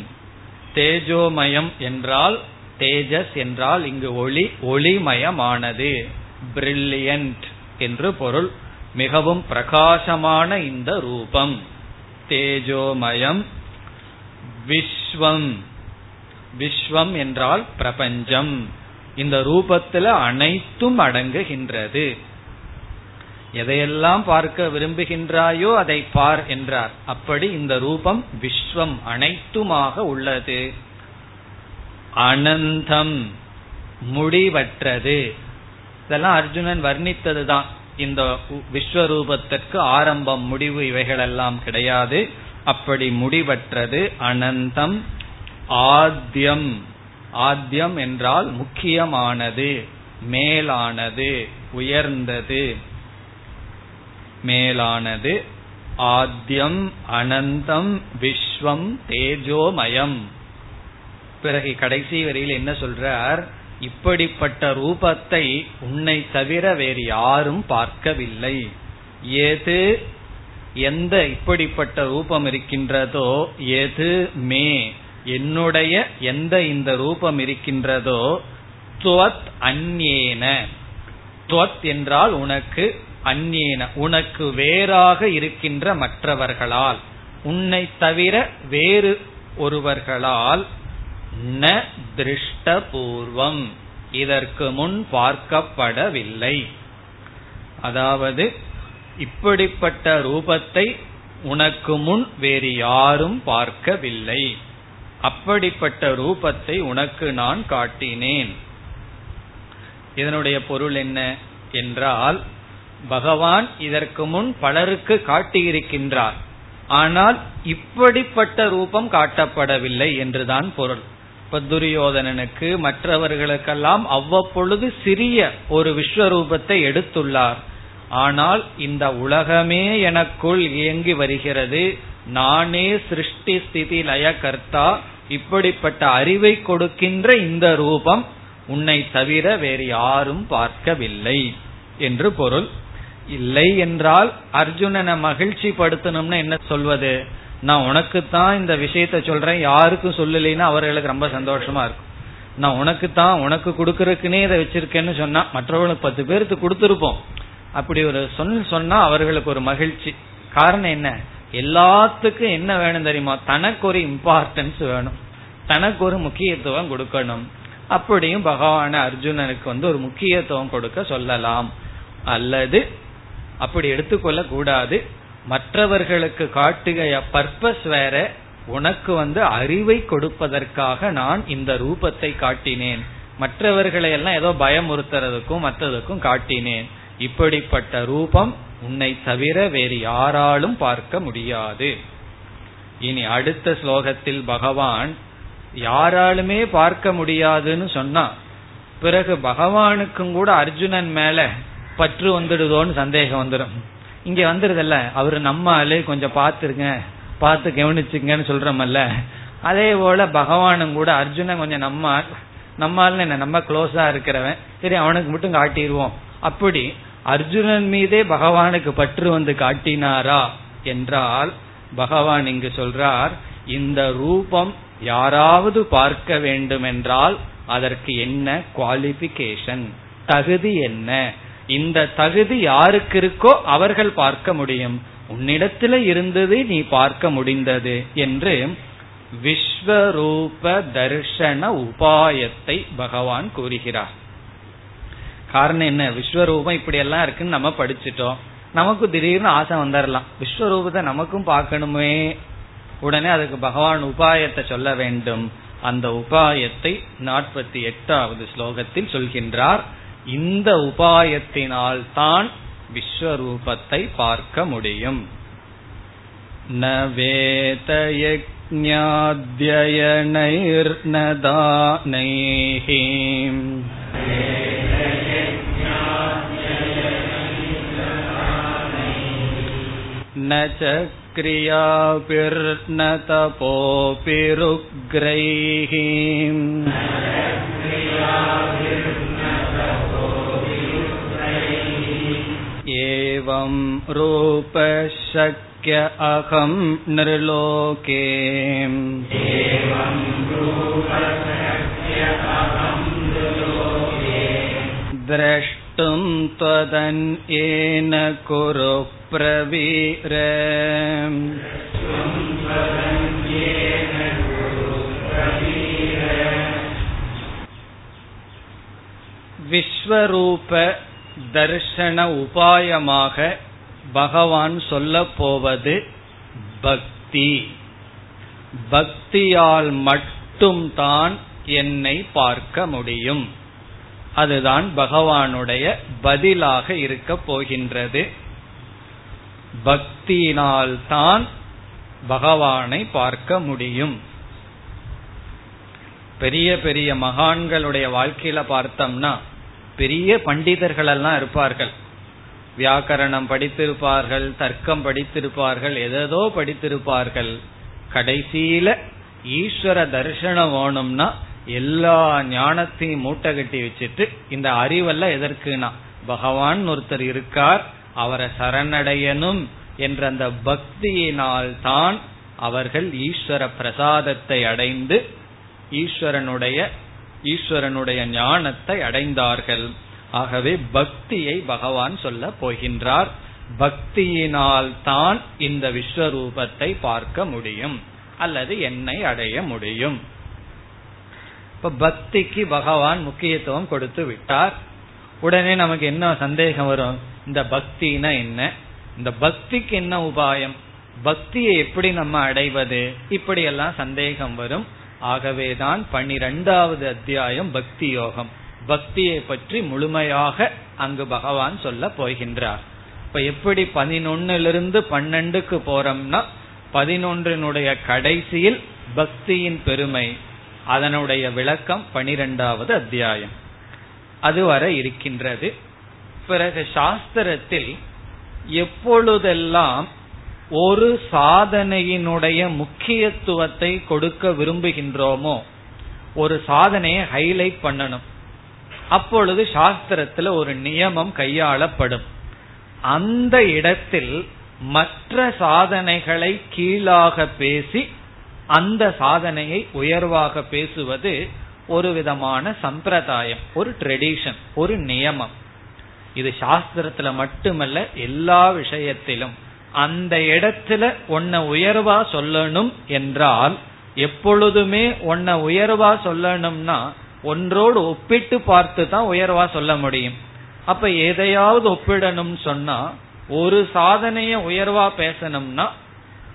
தேஜோமயம் என்றால், தேஜஸ் என்றால் இங்கு ஒளி, ஒளிமயமானது, பிரில்லியன்ட் என்று பொருள், மிகவும் பிரகாசமான இந்த ரூபம். தேஜோமயம் விஸ்வம். விஸ்வம் என்றால் பிரபஞ்சம். இந்த ரூபத்தில் அனைத்தும் அடங்குகின்றது. எதையெல்லாம் பார்க்க விரும்புகின்றாயோ அதை பார் என்றார். அப்படி இந்த ரூபம் விஸ்வம், அனைத்துமாக உள்ளது. அனந்தம், முடிவற்றது. இதெல்லாம் அர்ஜுனன் வர்ணித்தது தான். இந்த விஸ்வரூபத்திற்கு ஆரம்பம் முடிவு இவைகளெல்லாம் கிடையாது. அப்படி முடிவற்றது, அனந்தம். ஆத்யம், ஆத்யம் என்றால் முக்கியமானது, மேலானது, உயர்ந்தது, மேலானது. ஆத்யம் அனந்தம் விஸ்வம் தேஜோமயம். பிறகு கடைசி வரியில் என்ன சொல்றார்? இப்படிப்பட்ட ரூபத்தை உன்னை தவிர வேறு யாரும் பார்க்கவில்லை. ஏது, எந்த இப்படிப்பட்ட ரூபம் இருக்கின்றதோ, எது மே, என்னுடைய எந்த இந்த ரூபம் இருக்கின்றதோ, துவத் அந்யேன, துவத் என்றால் உனக்கு, அந்யேன உனக்கு வேறாக இருக்கின்ற மற்றவர்களால், உன்னை தவிர வேறு ஒருவர்களால், ந திருஷ்டபூர்வம் இதற்கு முன் பார்க்கப்படவில்லை. அதாவது இப்படிப்பட்ட ரூபத்தை உனக்கு முன் வேறு யாரும் பார்க்கவில்லை. அப்படிப்பட்ட ரூபத்தை உனக்கு நான் காட்டினேன். இதனுடைய பொருள் என்ன என்றால், பகவான் இதற்கு முன் பலருக்கு காட்டியிருக்கின்றார், ஆனால் இப்படிப்பட்ட ரூபம் காட்டப்படவில்லை என்றுதான் பொருள். இப்ப துரியோதனனுக்கு மற்றவர்களுக்கெல்லாம் அவ்வப்பொழுது சிறிய ஒரு விஸ்வரூபத்தை எடுத்துள்ளார். ஆனால் இந்த உலகமே எனக்குள் இயங்கி வருகிறது, நானே சிருஷ்டி ஸ்திதி லய கர்த்தா, இப்படிப்பட்ட அறிவை கொடுக்கின்ற இந்த ரூபம் உன்னை தவிர வேறு யாரும் பார்க்கவில்லை என்று பொருள். இல்லை என்றால் அர்ஜுனனை மகிழ்ச்சி படுத்தணும்னு என்ன சொல்வது? நான் உனக்குத்தான் இந்த விஷயத்த சொல்றேன், யாருக்கும் சொல்லலைன்னா அவர்களுக்கு ரொம்ப சந்தோஷமா இருக்கும். நான் உனக்குத்தான், உனக்கு கொடுக்கறதுக்குன்னே இதை வச்சிருக்கேன்னு சொன்னா மற்றவர்களுக்கு 10 பேருக்கு கொடுத்துருப்போம். அப்படி ஒரு சொன்னா அவர்களுக்கு ஒரு மகிழ்ச்சி. காரணம் என்ன? எல்லாத்துக்கும் என்ன வேணும் தெரியுமா? தனக்கு ஒரு இம்பார்ட்டன்ஸ் வேணும், தனக்கு ஒரு முக்கியத்துவம் கொடுக்கணும். அப்படியும் பகவான அர்ஜுனனுக்கு ஒரு முக்கியத்துவம் கொடுக்க சொல்லலாம், அல்லது அப்படி எடுத்துக்கொள்ள கூடாது. மற்றவர்களுக்கு காட்டுகைய பர்பஸ் வேற, உனக்கு அறிவை கொடுப்பதற்காக நான் இந்த ரூபத்தை காட்டினேன். மற்றவர்களை எல்லாம் ஏதோ பயமுறுத்துறதுக்கும் மற்றதுக்கும் காட்டினேன். இப்படிப்பட்ட ரூபம் உன்னை தவிர வேறு யாராலும் பார்க்க முடியாது. இனி அடுத்த ஸ்லோகத்தில் பகவான் யாராலுமே பார்க்க முடியாதுன்னு சொன்னா, பிறகு பகவானுக்கும் கூட அர்ஜுனன் மேல பற்று வந்துடுதோன்னு சந்தேகம் வந்துடும். இங்க வந்துடுதல்ல, அவரு நம்மாலே கொஞ்சம் பார்த்துருங்க, பார்த்து கவனிச்சுங்கன்னு சொல்றமல்ல. அதே போல பகவானும் கூட அர்ஜுனன் கொஞ்சம் நம்மால் என்ன, நம்ம க்ளோஸா இருக்கிறவன், சரி அவனுக்கு மட்டும் காட்டிடுவோம். அப்படி அர்ஜுனன் மீதே பகவானுக்கு பற்று வந்து காட்டினாரா என்றால், பகவான் இங்கு சொல்றார், இந்த ரூபம் யாராவது பார்க்க வேண்டும் என்றால் அதற்கு என்ன குவாலிபிகேஷன், தகுதி என்ன? இந்த தகுதி யாருக்கு இருக்கோ அவர்கள் பார்க்க முடியும். உன்னிடத்துல இருந்தது நீ பார்க்க முடிந்தது என்று விஸ்வரூப தர்ஷன உபாயத்தை பகவான் கூறுகிறார். காரணம் என்ன? விஸ்வரூபம் இப்படி எல்லாம் இருக்குன்னு நம்ம படிச்சுட்டோம். நமக்கு திடீர்னு ஆசை வந்துடலாம், விஸ்வரூபத்தை நமக்கும் பார்க்கணுமே. உடனே அதுக்கு பகவான் உபாயத்தை சொல்ல வேண்டும். அந்த உபாயத்தை 48வது ஸ்லோகத்தில் சொல்கின்றார். இந்த உபாயத்தினால் தான் விஸ்வரூபத்தை பார்க்க முடியும். ந வேத யஜ்ஞாத்யயனைர் ந தானைஹி ந ச கிரியாபிர் ந தபோபிருக்ரைஹி. ஏவம் ரூப ஶக்ய அகம் நிர்லோகே. திரஷ்ட தும் த்வதன் ஏன குரு பிரவீர. விஸ்வரூப தர்ஷன உபாயமாக பகவான் சொல்லப் போவது பக்தி. பக்தியால் மட்டும்தான் என்னை பார்க்க முடியும். அதுதான் பகவானுடைய பதிலாக இருக்க போகின்றது. பக்தியினால் தான் பகவானை பார்க்க முடியும். பெரிய பெரிய மகான்களுடைய வாழ்க்கையில பார்த்தோம்னா பெரிய பண்டிதர்கள் எல்லாம் இருப்பார்கள். வியாக்கரணம் படித்திருப்பார்கள், தர்க்கம் படித்திருப்பார்கள், ஏதோ படித்திருப்பார்கள். கடைசியில ஈஸ்வர தரிசனம் வேணும்னா எல்லா ஞானத்தையும் மூட்டை கட்டி வச்சுட்டு, இந்த அறிவெல்லாம் எதற்குனா பகவான் ஒருத்தர் இருக்கார், அவரை சரணடையணும் என்ற அந்த பக்தியினால் தான் அவர்கள் ஈஸ்வர பிரசாதத்தை அடைந்து ஈஸ்வரனுடைய ஞானத்தை அடைந்தார்கள். ஆகவே பக்தியை பகவான் சொல்ல போகின்றார். பக்தியினால் தான் இந்த விஸ்வரூபத்தை பார்க்க முடியும் அல்லது என்னை அடைய முடியும். இப்ப பக்திக்கு பகவான் முக்கியத்துவம் கொடுத்து விட்டார். உடனே நமக்கு என்ன சந்தேகம் வரும்? இந்த பக்தினா என்ன, இந்த பக்திக்கு என்ன உபாயம், பக்தியை எப்படி நம்ம அடைவது, இப்படி எல்லாம் சந்தேகம் வரும். ஆகவேதான் 12வது அத்தியாயம் பக்தி யோகம், பக்தியை பற்றி முழுமையாக அங்கு பகவான் சொல்ல போகின்றார். இப்ப எப்படி 11லிருந்து 12க்கு போறோம்னா 11னுடைய கடைசியில் பக்தியின் பெருமை, அதனுடைய விளக்கம் 12வது அத்தியாயம் அதுவரை இருக்கின்றது. பிறகு சாஸ்திரத்தில் எப்பொழுதெல்லாம் ஒரு சாதனையினுடைய முக்கியத்துவத்தை கொடுக்க விரும்புகின்றோமோ, ஒரு சாதனையை ஹைலைட் பண்ணணும், அப்பொழுது சாஸ்திரத்துல ஒரு நியமம் கையாளப்படும். அந்த இடத்தில் மற்ற சாதனைகளை கீழாக பேசி அந்த சாதனையை உயர்வாக பேசுவது ஒரு விதமான சம்பிரதாயம், ஒரு ட்ரெடிஷன், ஒரு நியமம். இது சாஸ்திரத்துல மட்டுமல்ல, எல்லா விஷயத்திலும். அந்த இடத்துல உன்னை உயர்வா சொல்லணும் என்றால், எப்பொழுதுமே உன்னை உயர்வா சொல்லணும்னா ஒன்றோடு ஒப்பிட்டு பார்த்து தான் உயர்வா சொல்ல முடியும். அப்ப எதையாவது ஒப்பிடணும் சொன்னா, ஒரு சாதனைய உயர்வா பேசணும்னா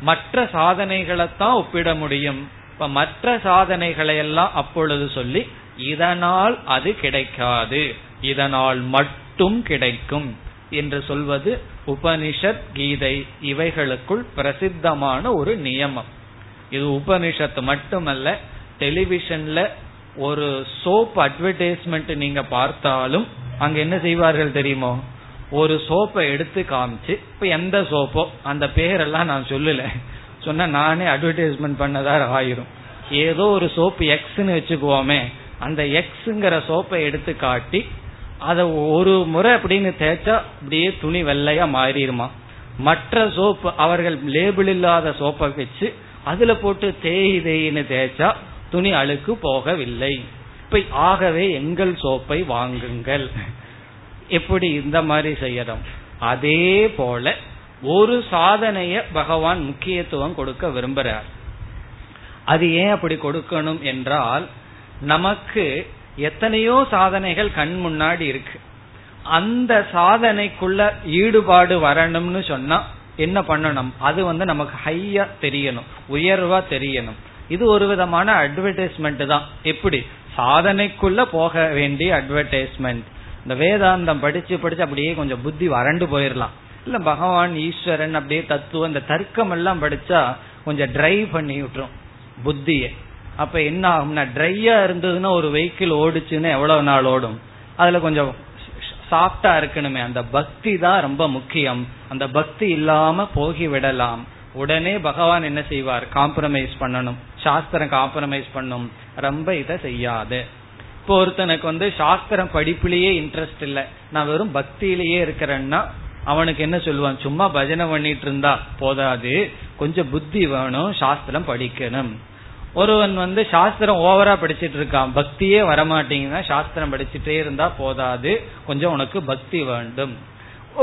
மற்ற சாதனைகளைத்தான் ஒப்பிட முடியும். இப்ப மற்ற சாதனைகளை எல்லாம் அப்பொழுது சொல்லி, இதனால் அது கிடைக்காது, இதனால் மட்டும் கிடைக்கும் என்று சொல்வது உபனிஷத், கீதை இவைகளுக்குள் பிரசித்தமான ஒரு நியமம். இது உபனிஷத்து மட்டுமல்ல, டெலிவிஷன்ல ஒரு சோப் அட்வர்டைஸ்மெண்ட் நீங்க பார்த்தாலும் அங்க என்ன செய்வார்கள் தெரியுமோ, ஒரு சோப்பை எடுத்து காமிச்சு, இப்ப எந்த சோப்போ அந்த பேரெல்லாம் நான் சொல்லல, சொன்னா நானே அட்வர்டைஸ்மெண்ட் பண்ணதார ஆயிரும். ஏதோ ஒரு சோப்பு எக்ஸ்ன்னு வச்சுக்குவோமே, அந்த எக்ஸ்ங்கிற சோப்பை எடுத்து காட்டி அத ஒரு முறை அப்படின்னு தேய்ச்சா அப்படியே துணி வெள்ளையா மாறிடுமா. மற்ற சோப்பு அவர்கள் லேபிள் இல்லாத சோப்பை வச்சு அதுல போட்டு தேய்தேன்னு தேய்ச்சா துணி அழுக்கு போகவில்லை. இப்ப ஆகவே எங்கள் சோப்பை வாங்குங்கள். எப்படி இந்த மாதிரி செய்யறோம், அதே போல ஒரு சாதனைய பகவான் முக்கியத்துவம் கொடுக்க விரும்புறார். அது ஏன் அப்படி கொடுக்கணும் என்றால், நமக்கு எத்தனையோ சாதனைகள் கண் முன்னாடி இருக்கு. அந்த சாதனைக்குள்ள ஈடுபாடு வரணும்னு சொன்னா என்ன பண்ணணும், அது நமக்கு ஹையா தெரியணும், உயர்வா தெரியணும். இது ஒரு விதமான அட்வர்டைஸ்மெண்ட் தான். எப்படி சாதனைக்குள்ள போக வேண்டிய அட்வர்டைஸ்மெண்ட். இந்த வேதாந்தம் படிச்சு படிச்சு அப்படியே கொஞ்சம் புத்தி வறண்டு போயிடலாம். இல்ல பகவான், ஈஸ்வரன், அப்படியே தத்துவம், இந்த தர்க்கம் எல்லாம் படிச்சா கொஞ்சம் ட்ரை பண்ணி விட்டுரும் புத்தியை. அப்ப என்ன ஆகும்னா, ட்ரையா இருந்ததுன்னா ஒரு வெஹிக்கிள் ஓடுச்சுன்னு எவ்வளவு நாள் ஓடும், அதுல கொஞ்சம் சாஃப்டா இருக்கணுமே. அந்த பக்தி தான் ரொம்ப முக்கியம். அந்த பக்தி இல்லாம போகிவிடலாம். உடனே பகவான் என்ன செய்வார், காம்ப்ரமைஸ் பண்ணணும், சாஸ்திரம் காம்ப்ரமைஸ் பண்ணும், ரொம்ப இதை செய்யாது. இப்போ ஒருத்தனுக்கு சாஸ்திரம் படிப்புலயே இன்ட்ரெஸ்ட் இல்லை, நான் வெறும் பக்தியிலேயே இருக்கிறேன்னா அவனுக்கு என்ன சொல்லுவான், சும்மா பஜனை பண்ணிட்டு இருந்தா போதாது, கொஞ்சம் புத்தி வேணும், சாஸ்திரம் படிக்கணும். ஒருவன் சாஸ்திரம் ஓவரா படிச்சிட்டு இருக்கான், பக்தியே வரமாட்டீங்கன்னா சாஸ்திரம் படிச்சுட்டே இருந்தா போதாது, கொஞ்சம் உனக்கு பக்தி வேண்டும்.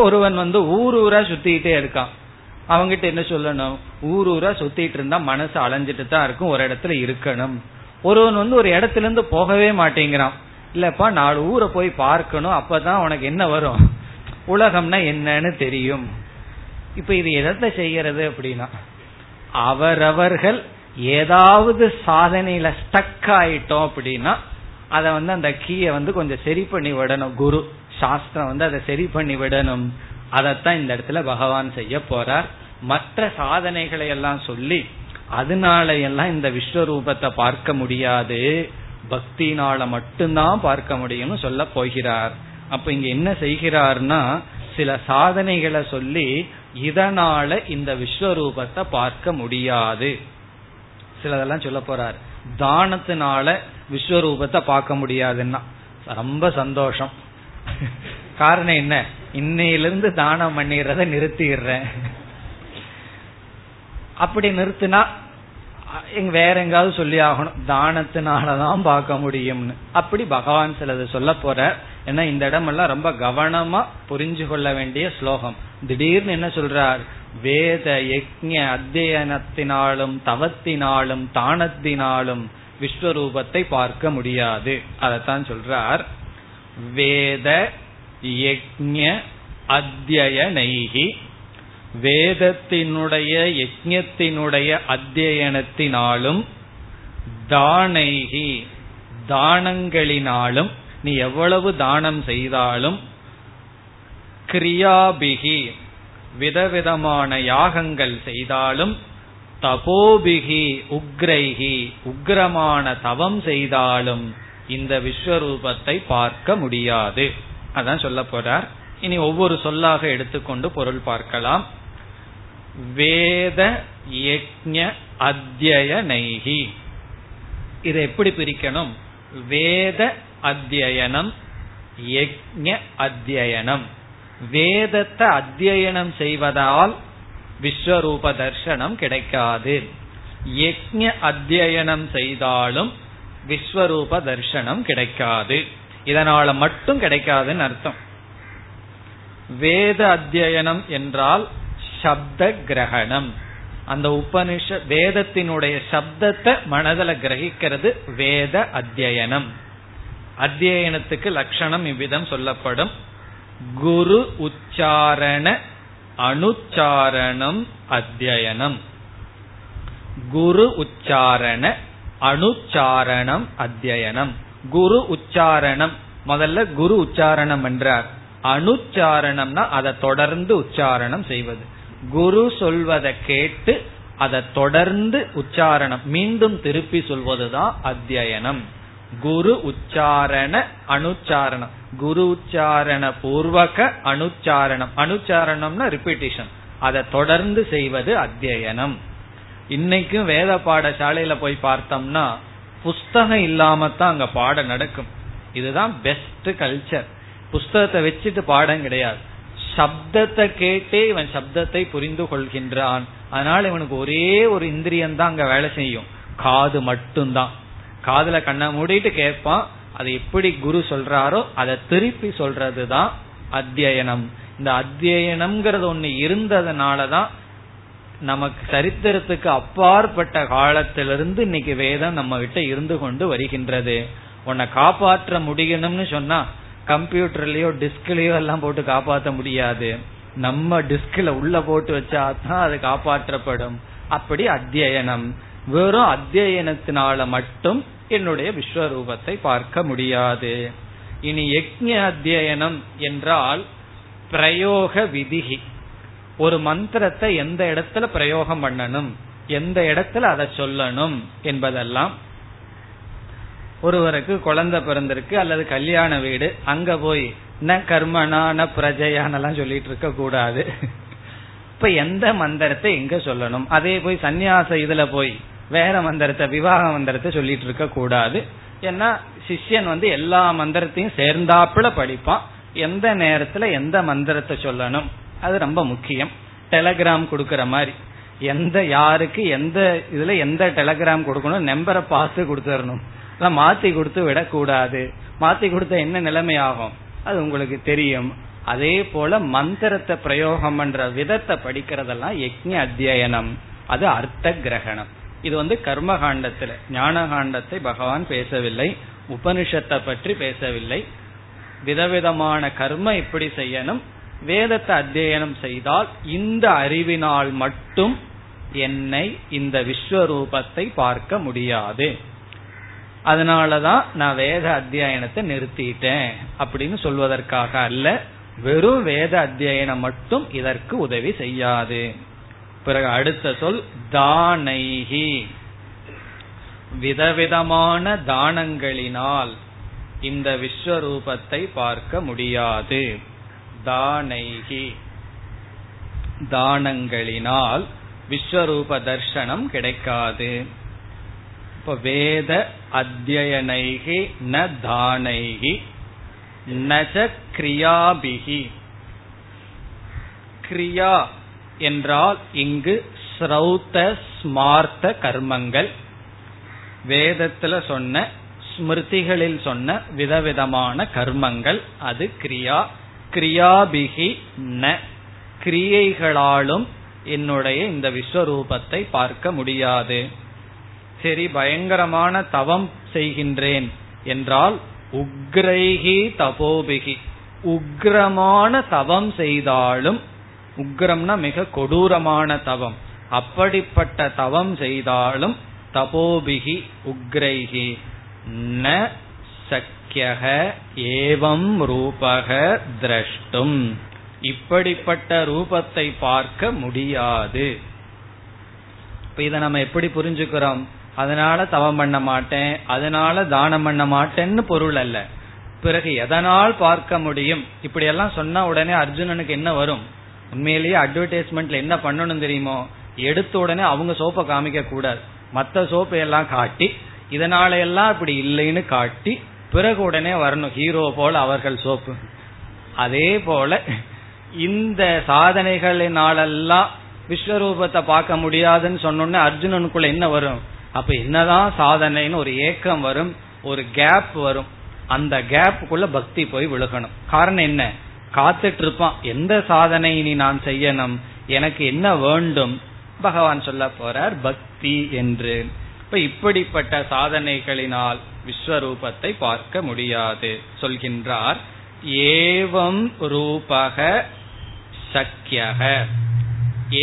ஒருவன் ஊர் ஊரா சுத்திட்டே இருக்கான், அவங்கிட்ட என்ன சொல்லணும்? ஊர் ஊரா சுத்திட்டு இருந்தா மனசு அலைஞ்சிட்டு தான் இருக்கும், ஒரு இடத்துல இருக்கணும். ஒருவன் ஒரு இடத்துல இருந்து போகவே மாட்டேங்கிறான், இல்லப்பா 4 ஊரை போய் பார்க்கணும், அப்பதான் உனக்கு என்ன வரும், உலகம்னா என்னன்னு தெரியும். இப்ப இது எதை செய்யறது அப்படின்னா, அவரவர்கள் ஏதாவது சாதனையில ஸ்டக் ஆயிட்டோம் அப்படின்னா அத அந்த கீயை கொஞ்சம் சரி பண்ணி விடணும். குரு சாஸ்திரம் அதை சரி பண்ணி விடணும். அதத்தான் இந்த இடத்துல பகவான் செய்ய போறார். மற்ற சாதனைகளை எல்லாம் சொல்லி அதனால எல்லாம் இந்த விஸ்வரூபத்தை பார்க்க முடியாது, பக்தினால மட்டும்தான் பார்க்க முடியும்னு சொல்ல போகிறார். அப்ப இங்க என்ன செய்கிறார்னா, சில சாதனைகளை சொல்லி இதனால இந்த விஸ்வரூபத்தை பார்க்க முடியாது. சிலதெல்லாம் சொல்ல போறார், தானத்தினால விஸ்வரூபத்தை பார்க்க முடியாதுன்னா ரொம்ப சந்தோஷம். காரணம் என்ன? இன்னையிலிருந்து தானம் பண்ணிடுறத நிறுத்திடுறேன். அப்படி நிறுத்தினா வேற எங்காவது சொல்லி ஆகணும், தானத்தினாலதான் பார்க்க முடியும்னு. அப்படி பகவான் சிலது சொல்ல போற. ஏன்னா இந்த இடமெல்லாம் ரொம்ப கவனமா புரிஞ்சு கொள்ள வேண்டிய ஸ்லோகம். திடீர்னு என்ன சொல்றார்? வேத யக்ஞ அத்தியனத்தினாலும் தவத்தினாலும் தானத்தினாலும் விஸ்வரூபத்தை பார்க்க முடியாது. அதத்தான் சொல்றார், வேத யக்ஞ அத்தியனைகி, வேதத்தினுடைய யஜ்ஞத்தினுடைய அத்தியனத்தினாலும் தானைகி தானங்களினாலும், நீ எவ்வளவு தானம் செய்தாலும், கிரியாபிகி விதவிதமான யாகங்கள் செய்தாலும், தபோபிகி உக்ரைகி உக்ரமான தவம் செய்தாலும் இந்த விஸ்வரூபத்தை பார்க்க முடியாது. அதான் சொல்ல போறார். இனி ஒவ்வொரு சொல்லாக எடுத்துக்கொண்டு பொருள் பார்க்கலாம். வேத யஜ்ஞ அத்யயனைஹி, இதை எப்படி பிரிக்கணும்? வேத அத்யயனம், யஜ்ஞ அத்யயனம். வேதத்தை அத்யயனம் செய்வதால் விஸ்வரூப தர்சனம் கிடைக்காது, யஜ்ஞ அத்யயனம் செய்தாலும் விஸ்வரூப தர்சனம் கிடைக்காது. இதனால மட்டும் கிடைக்காதுன்னு அர்த்தம். வேத அத்யயனம் என்றால் சப்த கிரகணம், அந்த உபனிஷத் வேதத்தினுடைய சப்தத்தை மனதில் கிரகிக்கிறது வேத அத்யயனம். அத்யயனத்துக்கு லட்சணம் இவ்விதம் சொல்லப்படும், குரு உச்சாரண அனுச்சாரணம் அத்யயனம். குரு உச்சாரண அனுச்சாரணம் அத்யயனம். குரு உச்சாரணம், முதல்ல குரு உச்சாரணம் என்றார். அனுச்சாரணம்னா அதை தொடர்ந்து உச்சாரணம் செய்வது, குரு சொல்வதை கேட்டு அதை தொடர்ந்து உச்சாரணம், மீண்டும் திருப்பி சொல்வதுதான் அத்யயனம். குரு உச்சாரண அனுச்சாரணம், குரு உச்சாரண பூர்வக அனுச்சாரணம். அனுச்சாரணம்னா ரிப்பீட்டிஷன், அதை தொடர்ந்து செய்வது அத்யயனம். இன்னைக்கும் வேத பாடசாலையில போய் பார்த்தோம்னா புஸ்தகம் இல்லாமத்தான் அங்க பாடம் நடக்கும். இதுதான் பெஸ்ட் கல்ச்சர். புஸ்தகத்தை வச்சுட்டு பாடம் கிடையாது, சப்தத்தை கேட்டே இவன் சப்தத்தை புரிந்து கொள்கின்றான். அதனால இவனுக்கு ஒரே ஒரு இந்திரியம் தான் அங்க வேலை செய்யும், காது மட்டும்தான். காதுல கண்ணை மூடிட்டு கேட்பான், அது எப்படி குரு சொல்றாரோ அதை திருப்பி சொல்றது தான் அத்யயனம். இந்த அத்யயனம்ங்கிறது ஒண்ணு இருந்ததுனாலதான் நமக்கு சரித்திரத்துக்கு அப்பாற்பட்ட காலத்திலிருந்து இன்னைக்கு வேதம் நம்ம கிட்ட இருந்து கொண்டு வருகின்றது. உன்னை காப்பாற்ற முடியணும்னு சொன்னா கம்ப்யூட்டர்லயோ டிஸ்கிலயோ எல்லாம் போட்டு காப்பாற்ற முடியாது, நம்ம டிஸ்கில உள்ள போட்டு வச்சாதான் அது காப்பாற்றப்படும். அப்படி அத்யயனம், வெறும் அத்யயனத்தினால மட்டும் என்னுடைய விஸ்வரூபத்தை பார்க்க முடியாது. இனி யக்ஞ அத்யயனம் என்றால் பிரயோக விதிகி, ஒரு மந்திரத்தை எந்த இடத்துல பிரயோகம் பண்ணணும், எந்த இடத்துல அதை சொல்லணும் என்பதெல்லாம். ஒருவருக்கு குழந்தை பிறந்திருக்கு அல்லது கல்யாண வீடு, அங்க போய் ந கர்மனான பிரஜையானலாம் சொல்லிட்டு இருக்க கூடாது. இப்ப எந்த மந்திரத்தை எங்க சொல்லணும், அதே போய் சன்னியாச இதுல போய் வேற மந்திரத்தை விவாக மந்திரத்தை சொல்லிட்டு இருக்க கூடாது. ஏன்னா சிஷ்யன் எல்லா மந்திரத்தையும் சேர்ந்தாப்புல படிப்பான், எந்த நேரத்துல எந்த மந்திரத்தை சொல்லணும் அது ரொம்ப முக்கியம். டெலகிராம் கொடுக்கற மாதிரி எந்த யாருக்கு எந்த இதுல எந்த டெலகிராம் கொடுக்கணும், நம்பரை பார்த்து கொடுத்துடணும். அதான் மாத்தி கொடுத்து விடக்கூடாது. மாத்தி கொடுத்த என்ன நிலைமை ஆகும் அது உங்களுக்கு தெரியும். அதே போல மந்திரத்தை பிரயோகம் பண்ற விதத்தை படிக்கிறதெல்லாம் யக்ஞ அத்தியனம், அது அர்த்த கிரகணம். இது வந்து கர்மகாண்டத்துல, ஞானகாண்டத்தை பகவான் பேசவில்லை, உபனிஷத்தை பற்றி பேசவில்லை. விதவிதமான கர்ம எப்படி செய்யணும், வேதத்தை அத்தியனம் செய்தால் இந்த அறிவினால் மட்டும் என்னை இந்த விஸ்வரூபத்தை பார்க்க முடியாது, அதனாலதான் நான் வேத அத்தியாயனத்தை நிறுத்திட்டேன் அப்படின்னு சொல்வதற்காக அல்ல. வெறும் வேத அத்தியாயனம் மட்டும் இதற்கு உதவி செய்யாது. பிறகு அடுத்த சொல் தானைஹி, விதவிதமான தானங்களினால் இந்த விஸ்வரூபத்தை பார்க்க முடியாது. தானைஹி, தானங்களினால் விஸ்வரூப தர்சனம் கிடைக்காது. இப்ப வேத அத்யயனைகி ந தானைகி ந ச கிரியாபிகி. கிரியா என்றால் இங்கு ஸ்ரௌத ஸ்மார்த்த கர்மங்கள், வேதத்துல சொன்ன ஸ்மிருதிகளில் சொன்ன விதவிதமான கர்மங்கள், அது கிரியா. கிரியாபிகி ந, கிரியைகளாலும் என்னுடைய இந்த விஸ்வரூபத்தை பார்க்க முடியாது. சரி, பயங்கரமான தவம் செய்கின்றேன் என்றால் உக்ரைஹி தபோபிகி, உக்ரமான தவம் செய்தாலும், உக்ரம்னா மிக கொடூரமான தவம், அப்படிப்பட்ட தவம் செய்தாலும் தபோபிகி உக்ரைஹி ந சக்யஹ ஏவம் ரூபஹ திரஷ்டும், இப்படிப்பட்ட ரூபத்தை பார்க்க முடியாது. இப்ப இதை நம்ம எப்படி புரிஞ்சுக்கிறோம்? அதனால தவம் பண்ண மாட்டேன், அதனால தானம் பண்ண மாட்டேன்னு பொருள் அல்ல. பிறகு எதனால் பார்க்க முடியும்? இப்படி எல்லாம் சொன்னா உடனே அர்ஜுனனுக்கு என்ன வரும்? உண்மையிலேயே அட்வர்டைஸ்மெண்ட்ல என்ன பண்ணணும் தெரியுமோ, எடுத்த உடனே அவங்க சோப்பை காமிக்க கூடாது, மற்ற சோப்பை எல்லாம் காட்டி இதனால எல்லாம் இப்படி இல்லைன்னு காட்டி பிறகு உடனே வரணும் ஹீரோ போல அவர்கள் சோப்பு. அதே போல இந்த சாதனைகளினாலெல்லாம் விஸ்வரூபத்தை பார்க்க முடியாதுன்னு சொன்னோடனே அர்ஜுனனுக்குள்ள என்ன வரும்? அப்ப என்னதான் சாதனைன்னு ஒரு ஏக்கம் வரும், ஒரு கேப் வரும். அந்த கேப்புக்குள்ள பக்தி போய் விழுகணும். காரணம் என்ன? காத்துட்டு இருப்பான், எந்த சாதனை இனி நான் செய்யணும், எனக்கு என்ன வேண்டும், பகவான் சொல்ல போறார் பக்தி என்று. இப்ப இப்படிப்பட்ட சாதனைகளினால் விஸ்வரூபத்தை பார்க்க முடியாது சொல்கின்றார். ஏவம் ரூபக சக்யக,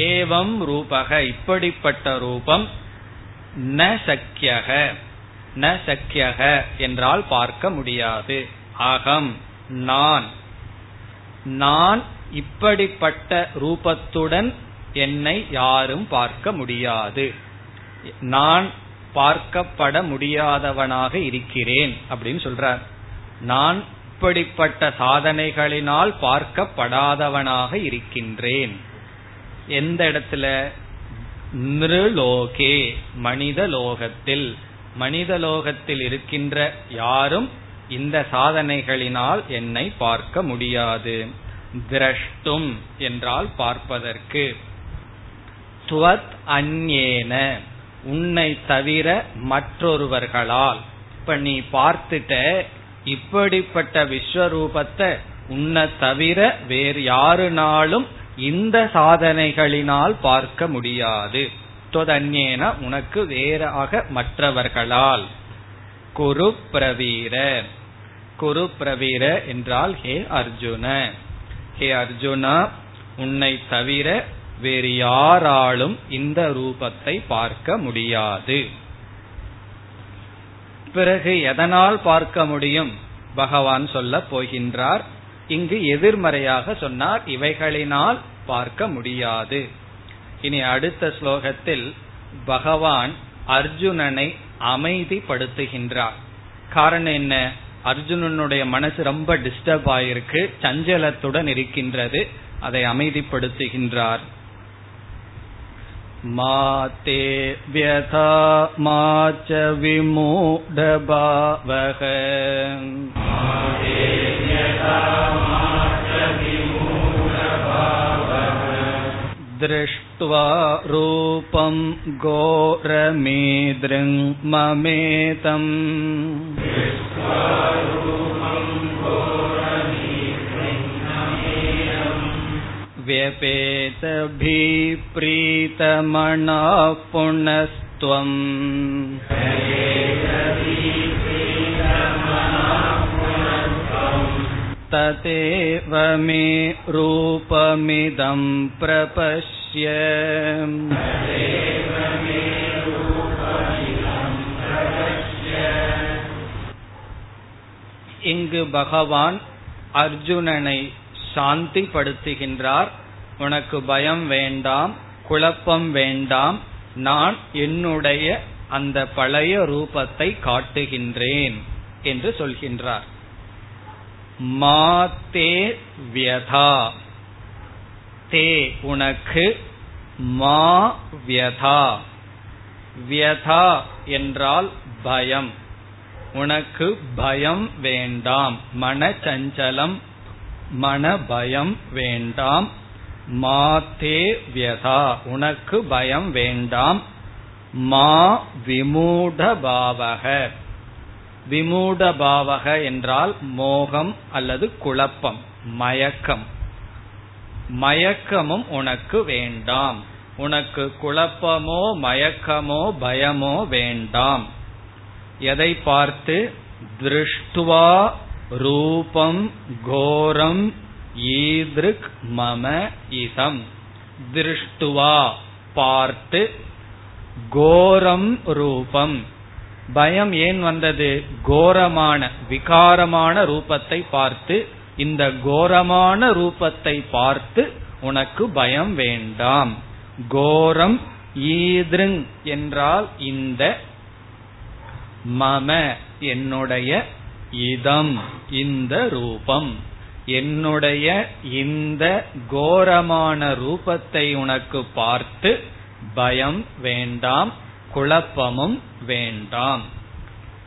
ஏவம் ரூபக இப்படிப்பட்ட ரூபம், ந சக்யக, ந சக்யக என்றால் பார்க்க முடியாது. அகம் நான், நான் இப்படிப்பட்ட ரூபத்துடன் என்னை யாரும் பார்க்க முடியாது, நான் பார்க்கப்பட முடியாதவனாக இருக்கிறேன் அப்படின்னு சொல்றார். நான் இப்படிப்பட்ட சாதனைகளினால் பார்க்கப்படாதவனாக இருக்கின்றேன். எந்த இடத்துல? நிருலோகே மனித லோகத்தில், மனித லோகத்தில் இருக்கின்ற யாரும் இந்த சாதனைகளினால் என்னை பார்க்க முடியாது. திரஷ்டும் என்றால் பார்ப்பதற்கு, துவத் அன்யேன உன்னை தவிர மற்றொருவர்களால். இப்ப நீ பார்த்துட்ட இப்படிப்பட்ட விஸ்வரூபத்தை உன்னை தவிர வேறு யாருனாலும் இந்த சாதனைகளினால் பார்க்க முடியாது. தொதன்யேன உனக்கு வேறாக மற்றவர்களால். குரு பிரவீர, குரு பிரவீர என்றால் ஹே அர்ஜுன, ஹே அர்ஜுனா உன்னை தவிர வேறு யாராலும் இந்த ரூபத்தை பார்க்க முடியாது. பிறகு எதனால் பார்க்க முடியும் பகவான் சொல்ல போகின்றார். இங்கு எதிர்மறையாக சொன்னார், இவைகளினால் பார்க்க முடியாது. இனி அடுத்த ஸ்லோகத்தில் பகவான் அர்ஜுனனை அமைதிப்படுத்துகின்றார். காரணம் என்ன? அர்ஜுனனுடைய மனசு ரொம்ப டிஸ்டர்ப் ஆயிருக்கு, சஞ்சலத்துடன் இருக்கின்றது, அதை அமைதிப்படுத்துகின்றார். மாதே வ்யதா மாச்ச விமூடபாவஹ, மாதே வ்யதா மாச்ச விமூடபாவஹ திருஷ்ட்வா ரூபம் கோரமேத்ருங் மமேதம் வ்யபேத ப்ரீதமனா புனஸ்த்வம் ததேவ மே ரூபமிதம் ப்ரபஸ்ய இங்கு பகவான் அர்ஜுனனை சாந்திப்படுத்துகின்றார். உனக்கு பயம் வேண்டாம், குழப்பம் வேண்டாம், நான் என்னுடைய அந்த பழைய ரூபத்தை காட்டுகின்றேன் என்று சொல்கின்றார். மாதே வியதா, தே உனக்கு, மா வியதா, வியதா என்றால் பயம், உனக்கு பயம் வேண்டாம், மனச்சஞ்சலம், மனபயம் வேண்டாம். மாதே வியதா, உனக்கு பயம் வேண்டாம். மா விமூடபாவக, விமூடபாவக என்றால் மோகம் அல்லது குழப்பம், மயக்கம். மயக்கமும் உனக்கு வேண்டாம், உனக்கு குழப்பமோ மயக்கமோ பயமோ வேண்டாம். எதை பார்த்து? திருஷ்டுவா ரூபம் கோரம் ஈத்ருக் மம இதம். திருஷ்டுவா பார்த்து, கோரம் ரூபம், பயம் ஏன் வந்தது? கோரமான விகாரமான ரூபத்தை பார்த்து, இந்த கோரமான ரூபத்தை பார்த்து உனக்கு பயம் வேண்டாம். கோரம் ஈத்ருங் என்றால் இந்த, மம என்னுடைய, இதம் இந்த ரூபம், என்னுடைய இந்த கோரமான ரூபத்தை உனக்கு பார்த்து பயம் வேண்டாம், குழப்பமும் வேண்டாம்.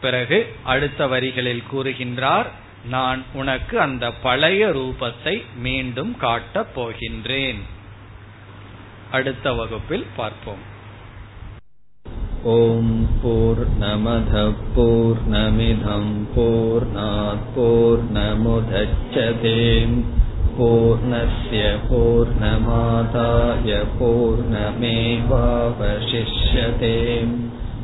பிறகு அடுத்த வரிகளில் கூறுகின்றார், நான் உனக்கு அந்த பழைய ரூபத்தை மீண்டும் காட்டப் போகின்றேன். அடுத்த வகுப்பில் பார்ப்போம். ஓம் பூர்ணமத பூர்ணமிதம் பூர்ணாத் பூர்ணமுதச்யதே பூர்ணஸ்ய பூர்ணமாதாய பூர்ணமேவாவசிஷ்யதே.